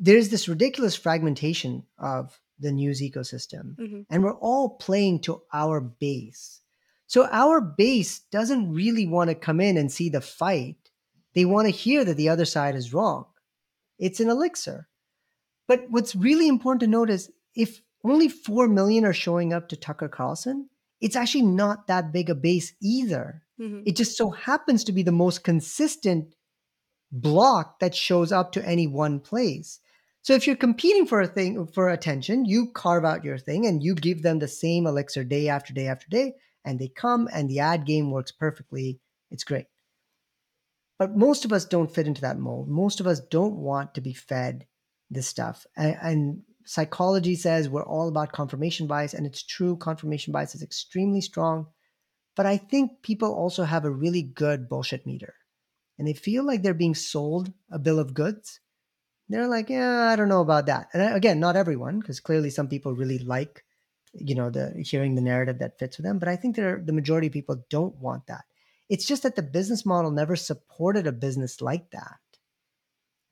there's this ridiculous fragmentation of the news ecosystem, mm-hmm. and we're all playing to our base. So our base doesn't really want to come in and see the fight. They want to hear that the other side is wrong. It's an elixir. But what's really important to note is if only four million are showing up to Tucker Carlson, it's actually not that big a base either. Mm-hmm. It just so happens to be the most consistent block that shows up to any one place. So if you're competing for a thing, for attention, you carve out your thing and you give them the same elixir day after day after day, and they come, and the ad game works perfectly. It's great. But most of us don't fit into that mold. Most of us don't want to be fed this stuff. And, and psychology says we're all about confirmation bias, and it's true. Confirmation bias is extremely strong. But I think people also have a really good bullshit meter, and they feel like they're being sold a bill of goods. They're like, yeah, I don't know about that. And again, not everyone, because clearly some people really like, you know, the hearing the narrative that fits with them. But I think there, the majority of people don't want that. It's just that the business model never supported a business like that,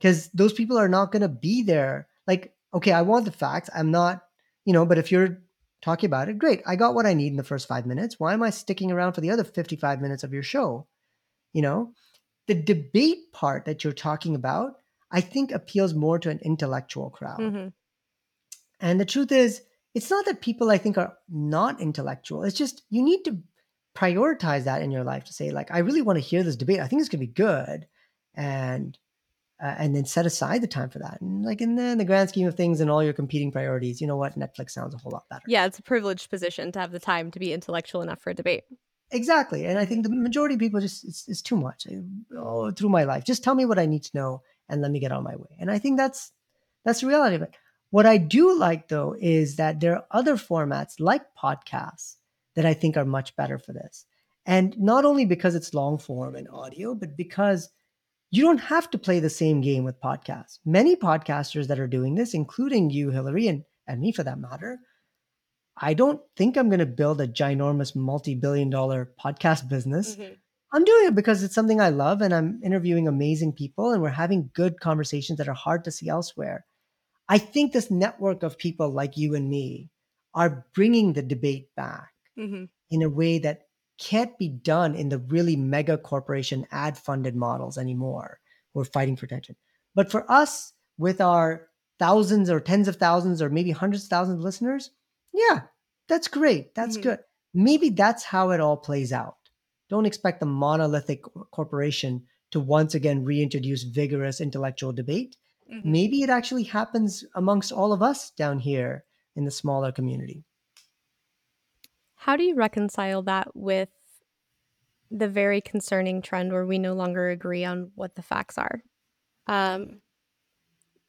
because those people are not going to be there. Like, okay, I want the facts. I'm not, you know, but if you're talking about it, great. I got what I need in the first five minutes. Why am I sticking around for the other fifty-five minutes of your show? You know, the debate part that you're talking about, I think appeals more to an intellectual crowd. Mm-hmm. And the truth is, it's not that people, I think, are not intellectual. It's just you need to prioritize that in your life to say, like, I really want to hear this debate. I think it's going to be good. And uh, and then set aside the time for that. And like, and then the grand scheme of things and all your competing priorities, you know what? Netflix sounds a whole lot better. Yeah, it's a privileged position to have the time to be intellectual enough for a debate. Exactly. And I think the majority of people just, it's, it's too much. Oh, through my life, just tell me what I need to know and let me get on my way. And I think that's that's the reality of it. What I do like, though, is that there are other formats like podcasts that I think are much better for this. And not only because it's long form and audio, but because you don't have to play the same game with podcasts. Many podcasters that are doing this, including you, Hillary, and, and me for that matter, I don't think I'm going to build a ginormous multi-billion dollar podcast business. Mm-hmm. I'm doing it because it's something I love, and I'm interviewing amazing people, and we're having good conversations that are hard to see elsewhere. I think this network of people like you and me are bringing the debate back mm-hmm. in a way that can't be done in the really mega corporation ad-funded models anymore. We're fighting for attention. But for us, with our thousands or tens of thousands or maybe hundreds of thousands of listeners, yeah, that's great. That's mm-hmm. good. Maybe that's how it all plays out. Don't expect the monolithic corporation to once again reintroduce vigorous intellectual debate. Mm-hmm. Maybe it actually happens amongst all of us down here in the smaller community. How do you reconcile that with the very concerning trend where we no longer agree on what the facts are? Um,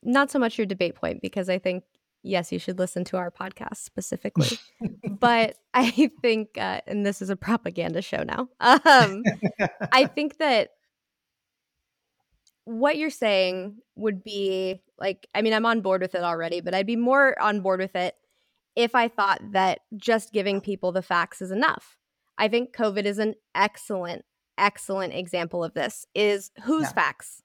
not so much your debate point, because I think, yes, you should listen to our podcast specifically. But I think, uh, and this is a propaganda show now, um, I think that what you're saying would be like, I mean, I'm on board with it already, but I'd be more on board with it if I thought that just giving people the facts is enough. I think COVID is an excellent, excellent example of this. Is whose yeah. facts?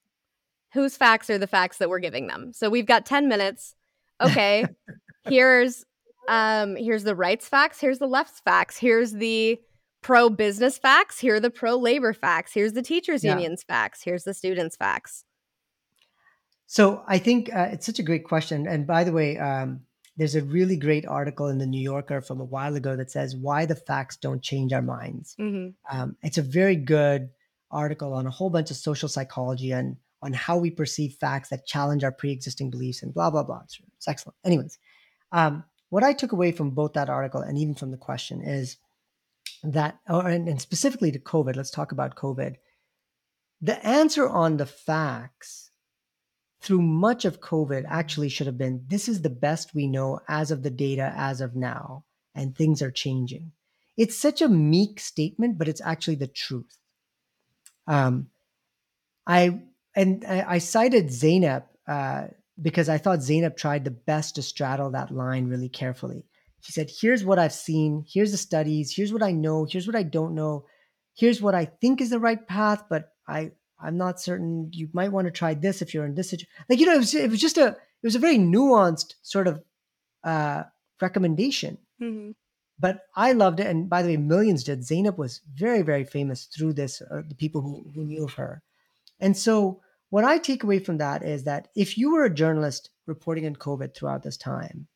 Whose facts are the facts that we're giving them? So we've got ten minutes. Okay, here's um, here's the rights facts. Here's the left's facts. Here's the pro-business facts. Here are the pro-labor facts. Here's the teachers' yeah. unions facts. Here's the students' facts. So I think uh, it's such a great question. And by the way, um, there's a really great article in the New Yorker from a while ago that says why the facts don't change our minds. Mm-hmm. Um, it's a very good article on a whole bunch of social psychology and on how we perceive facts that challenge our pre-existing beliefs and blah, blah, blah. It's excellent. Anyways, um, what I took away from both that article and even from the question is that, or, and, and specifically to COVID, let's talk about COVID. The answer on the facts through much of COVID actually should have been, this is the best we know as of the data as of now, and things are changing. It's such a meek statement, but it's actually the truth. Um, I... And I, I cited Zeynep uh, because I thought Zeynep tried the best to straddle that line really carefully. She said, here's what I've seen. Here's the studies. Here's what I know. Here's what I don't know. Here's what I think is the right path, but I, I'm not certain. You might want to try this if you're in this situation. Like, you know, it was, it was just a, it was a very nuanced sort of uh, recommendation, mm-hmm. but I loved it. And by the way, millions did. Zeynep was very, very famous through this, uh, the people who, who knew of her. And so what I take away from that is that if you were a journalist reporting on COVID throughout this time,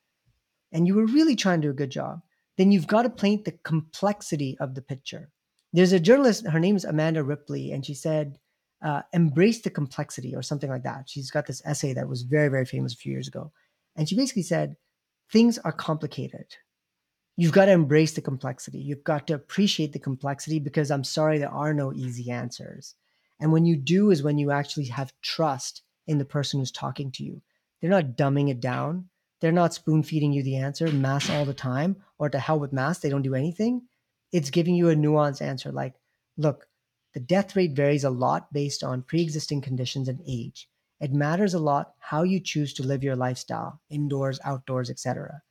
and you were really trying to do a good job, then you've got to paint the complexity of the picture. There's a journalist, her name is Amanda Ripley, and she said, uh, embrace the complexity or something like that. She's got this essay that was very, very famous a few years ago. And she basically said, things are complicated. you've got to embrace the complexity. You've got to appreciate the complexity, because I'm sorry, there are no easy answers. And when you do is when you actually have trust in the person who's talking to you. They're not dumbing it down. They're not spoon feeding you the answer, mass all the time, or to hell with mass, they don't do anything. It's giving you a nuanced answer. Like, look, the death rate varies a lot based on pre-existing conditions and age. It matters a lot how you choose to live your lifestyle, indoors, outdoors, et cetera.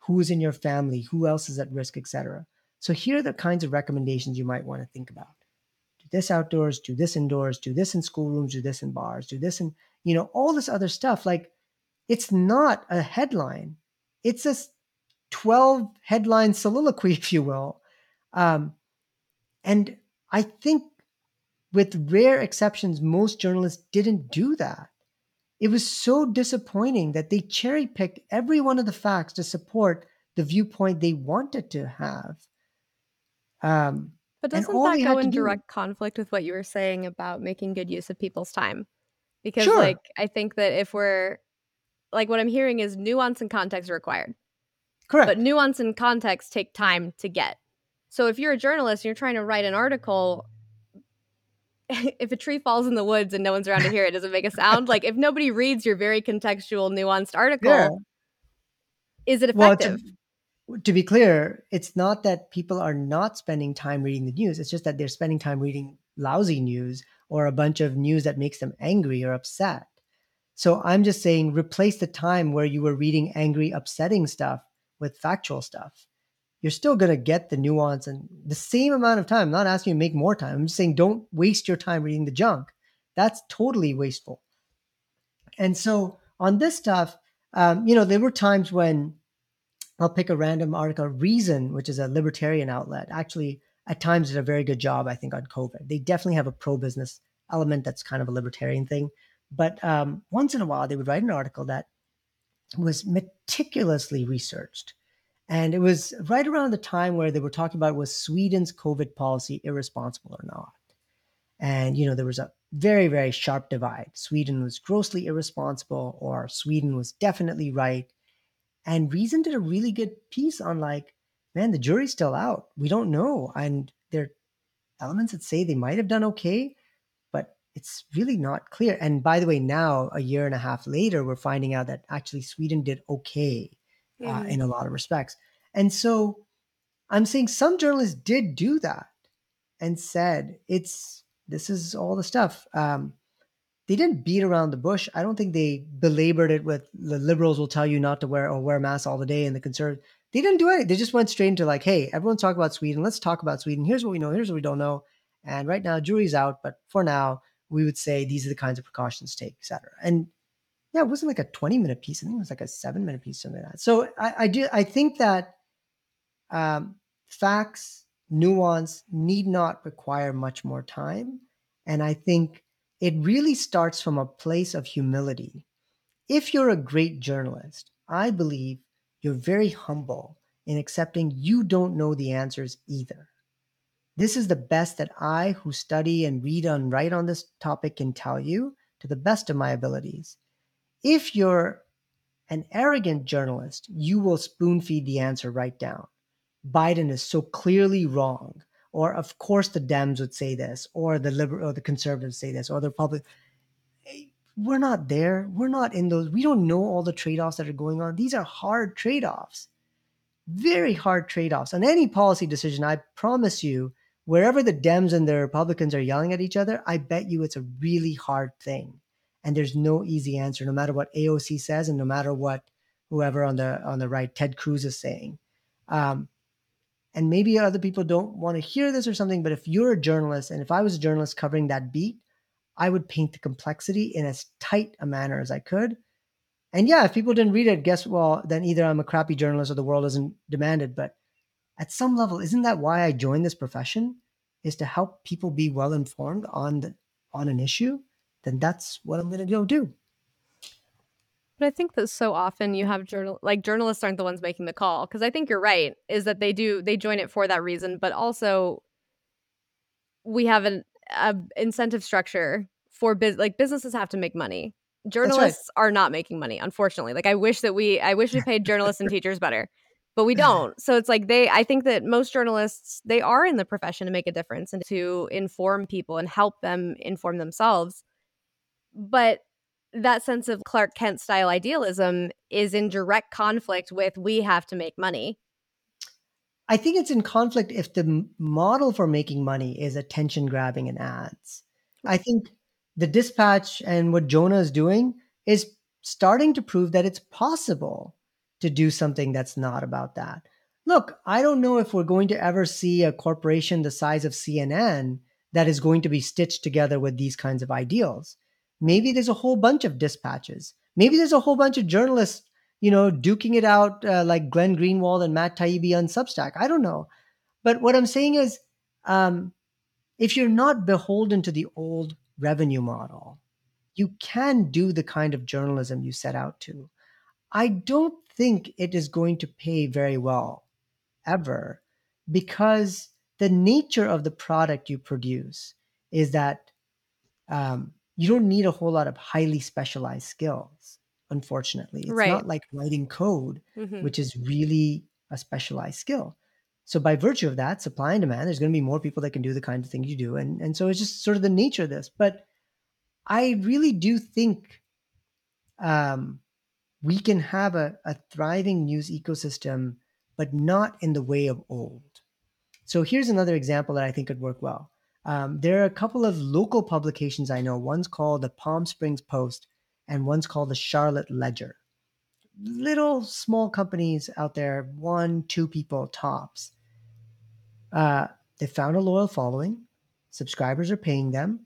Who's in your family, who else is at risk, et cetera. So here are the kinds of recommendations you might want to think about. Do this outdoors, do this indoors, do this in schoolrooms, do this in bars, do this in, you know, all this other stuff. Like, it's not a headline. It's a twelve headline soliloquy, if you will. Um, and I think with rare exceptions, most journalists didn't do that. It was so disappointing that they cherry picked every one of the facts to support the viewpoint they wanted to have. Um, but doesn't that go in direct conflict with what you were saying about making good use of people's time? Because sure. like, I think that if we're, like what I'm hearing is nuance and context are required. Correct. But nuance and context take time to get. So if you're a journalist and you're trying to write an article, if a tree falls in the woods and no one's around to hear it, does it make a sound? Like, if nobody reads your very contextual, nuanced article, yeah. is it effective? Well, to, to be clear, it's not that people are not spending time reading the news. It's just that they're spending time reading lousy news or a bunch of news that makes them angry or upset. So I'm just saying, replace the time where you were reading angry, upsetting stuff with factual stuff. You're still going to get the nuance and the same amount of time. I'm not asking you to make more time. I'm just saying, don't waste your time reading the junk. That's totally wasteful. And so on this stuff, um, you know, there were times when I'll pick a random article, Reason, which is a libertarian outlet. Actually, at times did a very good job, I think, on COVID. They definitely have a pro-business element that's kind of a libertarian thing. But um, once in a while, they would write an article that was meticulously researched. And it was right around the time where they were talking about, was Sweden's COVID policy irresponsible or not? And, you know, there was a very, very sharp divide. Sweden was grossly irresponsible, or Sweden was definitely right. And Reason did a really good piece on, like, man, the jury's still out. We don't know. And there are elements that say they might have done okay, but it's really not clear. And by the way, now, a year and a half later, we're finding out that actually Sweden did okay. Uh, in a lot of respects. And so I'm saying some journalists did do that and said, it's, this is all the stuff. Um, they didn't beat around the bush. I don't think they belabored it with the liberals will tell you not to wear or wear masks all the day. And the conservatives, they didn't do anything. They just went straight into like, hey, everyone's talking about Sweden. Let's talk about Sweden. Here's what we know. Here's what we don't know. And right now jury's out, but for now we would say these are the kinds of precautions to take, et cetera. And yeah, it wasn't like a twenty-minute piece. I think it was like a seven-minute piece, something like that. So I, I do. I think that um, facts, nuance need not require much more time, and I think it really starts from a place of humility. If you're a great journalist, I believe you're very humble in accepting you don't know the answers either. This is the best that I, who study and read and write on this topic, can tell you to the best of my abilities. If you're an arrogant journalist, you will spoon feed the answer right down. Biden is so clearly wrong, or of course the Dems would say this, or the liberal, or the conservatives say this, or the Republic. We're not there. We're not in those. We don't know all the trade-offs that are going on. These are hard trade-offs, very hard trade-offs. On any policy decision, I promise you, wherever the Dems and the Republicans are yelling at each other, I bet you it's a really hard thing. And there's no easy answer, no matter what A O C says, and no matter what whoever on the on the right, Ted Cruz, is saying. Um, and maybe other people don't want to hear this or something, but if you're a journalist, and if I was a journalist covering that beat, I would paint the complexity in as tight a manner as I could. And yeah, if people didn't read it, guess, well, then either I'm a crappy journalist or the world isn't demanded. But at some level, isn't that why I joined this profession, is to help people be well-informed on the, on an issue? Then that's what I'm going to go do. But I think that so often you have journal like journalists aren't the ones making the call, because I think you're right, is that they do they join it for that reason. But also we have an a incentive structure for biz- like businesses have to make money. Journalists That's right. are not making money, unfortunately. Like I wish that we I wish we paid journalists and teachers better. but we don't. So it's like they, I think that most journalists, they are in the profession to make a difference and to inform people and help them inform themselves. But that sense of Clark Kent style idealism is in direct conflict with, we have to make money. I think it's in conflict if the model for making money is attention grabbing and ads. I think the Dispatch and what Jonah is doing is starting to prove that it's possible to do something that's not about that. Look, I don't know if we're going to ever see a corporation the size of C N N that is going to be stitched together with these kinds of ideals. Maybe there's a whole bunch of dispatches. Maybe there's a whole bunch of journalists, you know, duking it out uh, like Glenn Greenwald and Matt Taibbi on Substack. I don't know. But what I'm saying is, um, if you're not beholden to the old revenue model, you can do the kind of journalism you set out to. I don't think it is going to pay very well ever, because the nature of the product you produce is that um, you don't need a whole lot of highly specialized skills, unfortunately. It's right. not like writing code, mm-hmm. which is really a specialized skill. So by virtue of that, supply and demand, there's going to be more people that can do the kind of things you do. And, and so it's just sort of the nature of this. But I really do think um, we can have a, a thriving news ecosystem, but not in the way of old. So here's another example that I think could work well. Um, there are a couple of local publications I know. One's called the Palm Springs Post, and one's called the Charlotte Ledger. Little small companies out there, one, two people tops. Uh, they found a loyal following. Subscribers are paying them.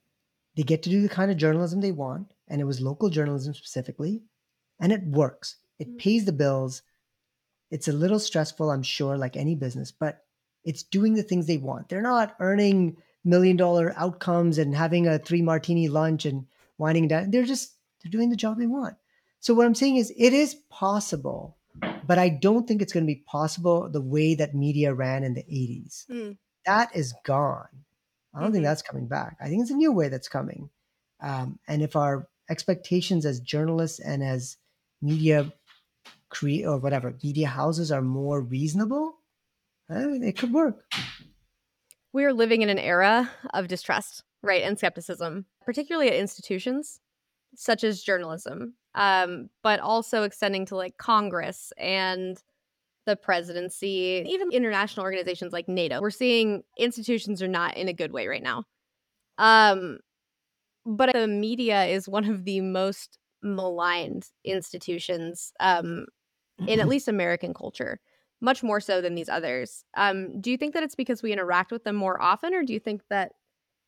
They get to do the kind of journalism they want. And it was local journalism specifically. And it works. It pays the bills. It's a little stressful, I'm sure, like any business, but it's doing the things they want. They're not earning million dollar outcomes and having a three martini lunch and winding down. They're just, they're doing the job they want. So what I'm saying is it is possible, but I don't think it's going to be possible the way that media ran in the eighties. Mm. That is gone. I don't mm-hmm. think that's coming back. I think it's a new way that's coming. Um, and if our expectations as journalists and as media cre- or whatever, media houses are more reasonable, I mean, it could work. We are living in an era of distrust, right, and skepticism, particularly at institutions such as journalism. Um, but also extending to like Congress and the presidency, even international organizations like NATO. We're seeing institutions are not in a good way right now. Um, but the media is one of the most maligned institutions um, in at least American culture, much more so than these others. Um, do you think that it's because we interact with them more often, or do you think that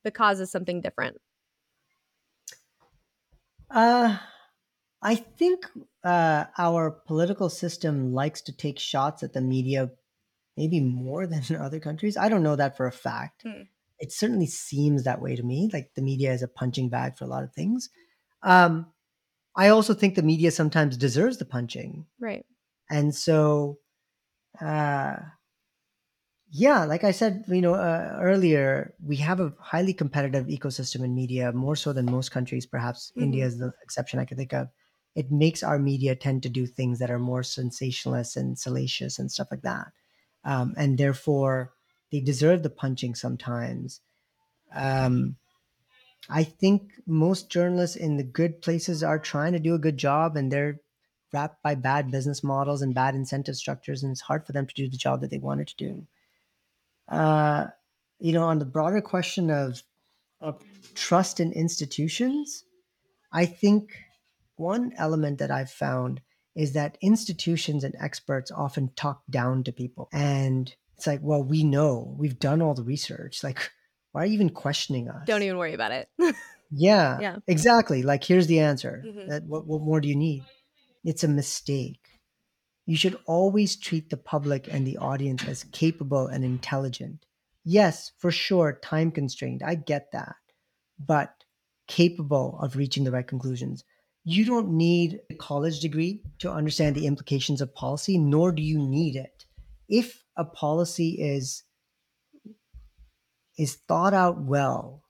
the cause is something different? Uh. I think uh, our political system likes to take shots at the media, maybe more than other countries. I don't know that for a fact. Hmm. It certainly seems that way to me. Like the media is a punching bag for a lot of things. Um, I also think the media sometimes deserves the punching. Right. And so, uh, yeah, like I said, you know, uh, earlier, we have a highly competitive ecosystem in media, more so than most countries. Perhaps mm-hmm. India is the exception I can think of. It makes our media tend to do things that are more sensationalist and salacious and stuff like that. Um, and therefore, they deserve the punching sometimes. Um, I think most journalists in the good places are trying to do a good job, and they're wrapped by bad business models and bad incentive structures, and it's hard for them to do the job that they wanted to do. Uh, you know, on the broader question of, of trust in institutions, I think one element that I've found is that institutions and experts often talk down to people. And it's like, well, we know, we've done all the research. Like, why are you even questioning us? Don't even worry about it. yeah, yeah, exactly. Like, here's the answer. Mm-hmm. That, what, what more do you need? It's a mistake. You should always treat the public and the audience as capable and intelligent. Yes, for sure, time constrained. I get that. But capable of reaching the right conclusions. You don't need a college degree to understand the implications of policy, nor do you need it. If a policy is, is thought out well,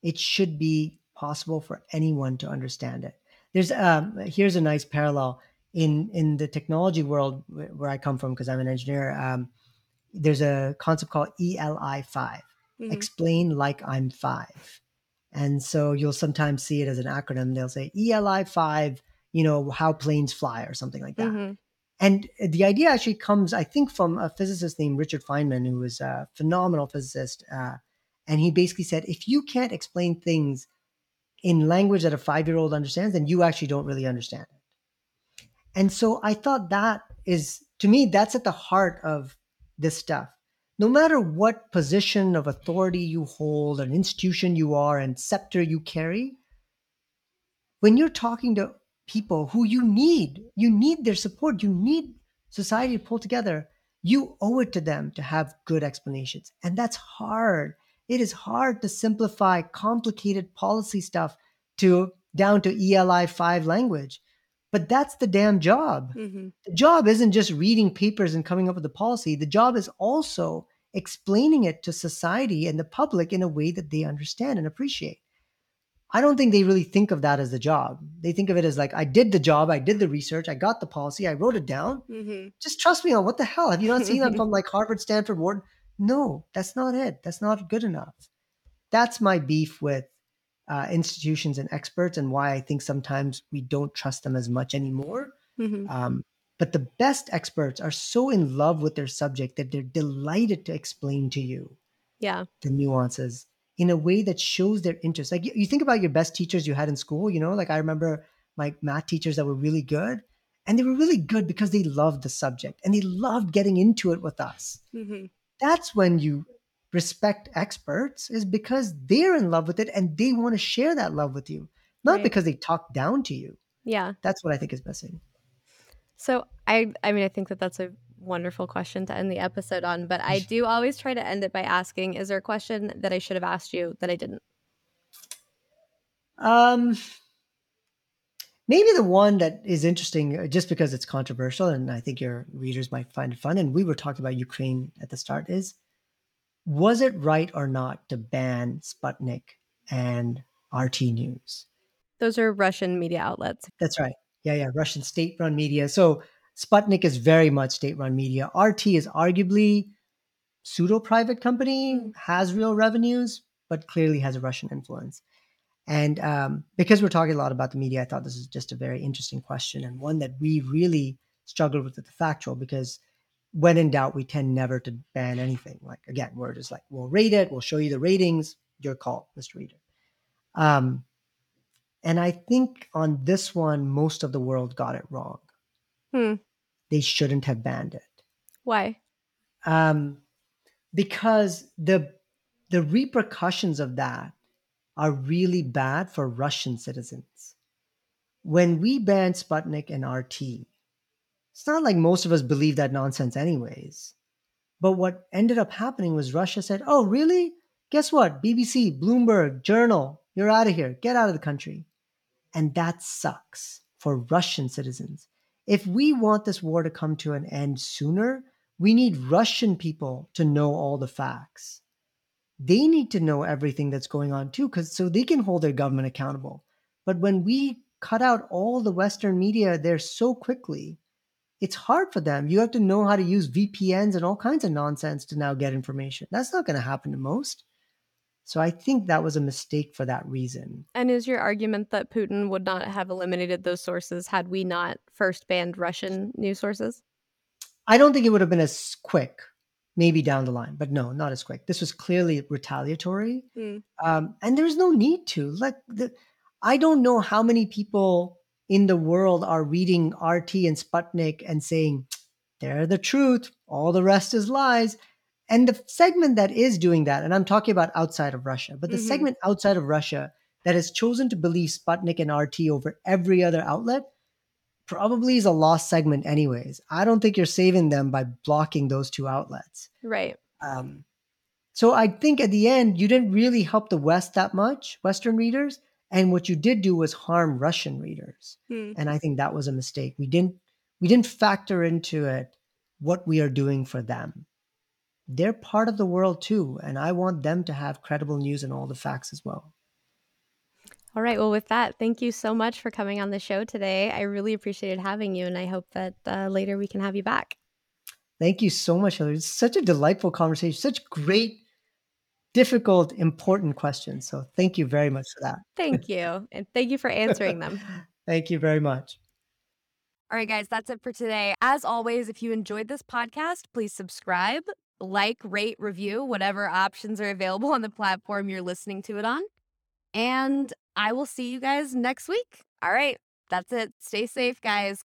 it should be possible for anyone to understand it. There's um, here's a nice parallel. in in the technology world where I come from, because I'm an engineer, um, there's a concept called E L I five, mm-hmm. explain like I'm five. And so you'll sometimes see it as an acronym. They'll say E L I five, you know, how planes fly or something like that. Mm-hmm. And the idea actually comes, I think, from a physicist named Richard Feynman, who was a phenomenal physicist. Uh, and he basically said, if you can't explain things in language that a five-year-old understands, then you actually don't really understand it. And so I thought that is, to me, that's at the heart of this stuff. No matter what position of authority you hold, an institution you are, and scepter you carry, when you're talking to people who you need, you need their support, you need society to pull together, you owe it to them to have good explanations. And that's hard. It is hard to simplify complicated policy stuff to down to E L I five language. But that's the damn job. Mm-hmm. The job isn't just reading papers and coming up with a policy. The job is also explaining it to society and the public in a way that they understand and appreciate. I don't think they really think of that as the job. They think of it as like, I did the job, I did the research, I got the policy, I wrote it down. Mm-hmm. Just trust me on what the hell? Have you not seen that from like Harvard, Stanford, Wharton? No, that's not it. That's not good enough. That's my beef with uh, institutions and experts, and why I think sometimes we don't trust them as much anymore. Mm-hmm. Um, but the best experts are so in love with their subject that they're delighted to explain to you yeah. the nuances in a way that shows their interest. Like you think about your best teachers you had in school, you know, like I remember my math teachers that were really good, and they were really good because they loved the subject and they loved getting into it with us. Mm-hmm. That's when you respect experts, is because they're in love with it and they want to share that love with you, not right. because they talk down to you. Yeah. That's what I think is missing. So I, I mean, I think that that's a wonderful question to end the episode on, but I do always try to end it by asking, is there a question that I should have asked you that I didn't? Um, maybe the one that is interesting, just because it's controversial, and I think your readers might find it fun, and we were talking about Ukraine at the start, is, was it right or not to ban Sputnik and R T News? Those are Russian media outlets. That's right. Yeah, yeah, Russian state-run media. So Sputnik is very much state-run media. R T is arguably pseudo-private company, has real revenues, but clearly has a Russian influence. And um, because we're talking a lot about the media, I thought this is just a very interesting question, and one that we really struggled with at The Factual, because when in doubt, we tend never to ban anything. Like, again, we're just like, we'll rate it, we'll show you the ratings, your call, Mister Reader. Um, and I think on this one, most of the world got it wrong. Hmm. They shouldn't have banned it. Why? Um, because the the repercussions of that are really bad for Russian citizens. When we banned Sputnik and R T, it's not like most of us believe that nonsense anyways. But what ended up happening was Russia said, oh, really? Guess what? B B C, Bloomberg, Journal, you're out of here. Get out of the country. And that sucks for Russian citizens. If we want this war to come to an end sooner, we need Russian people to know all the facts. They need to know everything that's going on too, because so they can hold their government accountable. But when we cut out all the Western media there so quickly, it's hard for them. You have to know how to use V P Ns and all kinds of nonsense to now get information. That's not going to happen to most. So I think that was a mistake for that reason. And is your argument that Putin would not have eliminated those sources had we not first banned Russian news sources? I don't think it would have been as quick, maybe down the line, but no, not as quick. This was clearly retaliatory. Mm. Um, and there's no need to. Like, the, I don't know how many people in the world are reading R T and Sputnik and saying, they're the truth, all the rest is lies. And the segment that is doing that, and I'm talking about outside of Russia, but the mm-hmm. segment outside of Russia that has chosen to believe Sputnik and R T over every other outlet probably is a lost segment anyways. I don't think you're saving them by blocking those two outlets. Right. Um, so I think at the end, you didn't really help the West that much, Western readers. And what you did do was harm Russian readers. Mm. And I think that was a mistake. We didn't, we didn't factor into it what we are doing for them. They're part of the world too, and I want them to have credible news and all the facts as well. All right. Well, with that, thank you so much for coming on the show today. I really appreciated having you, and I hope that uh, later we can have you back. Thank you so much, Hillary. It's such a delightful conversation, such great, difficult, important questions. So thank you very much for that. Thank you. And thank you for answering them. Thank you very much. All right, guys, that's it for today. As always, if you enjoyed this podcast, please subscribe, like, rate, review, whatever options are available on the platform you're listening to it on. And I will see you guys next week. All right, that's it. Stay safe, guys.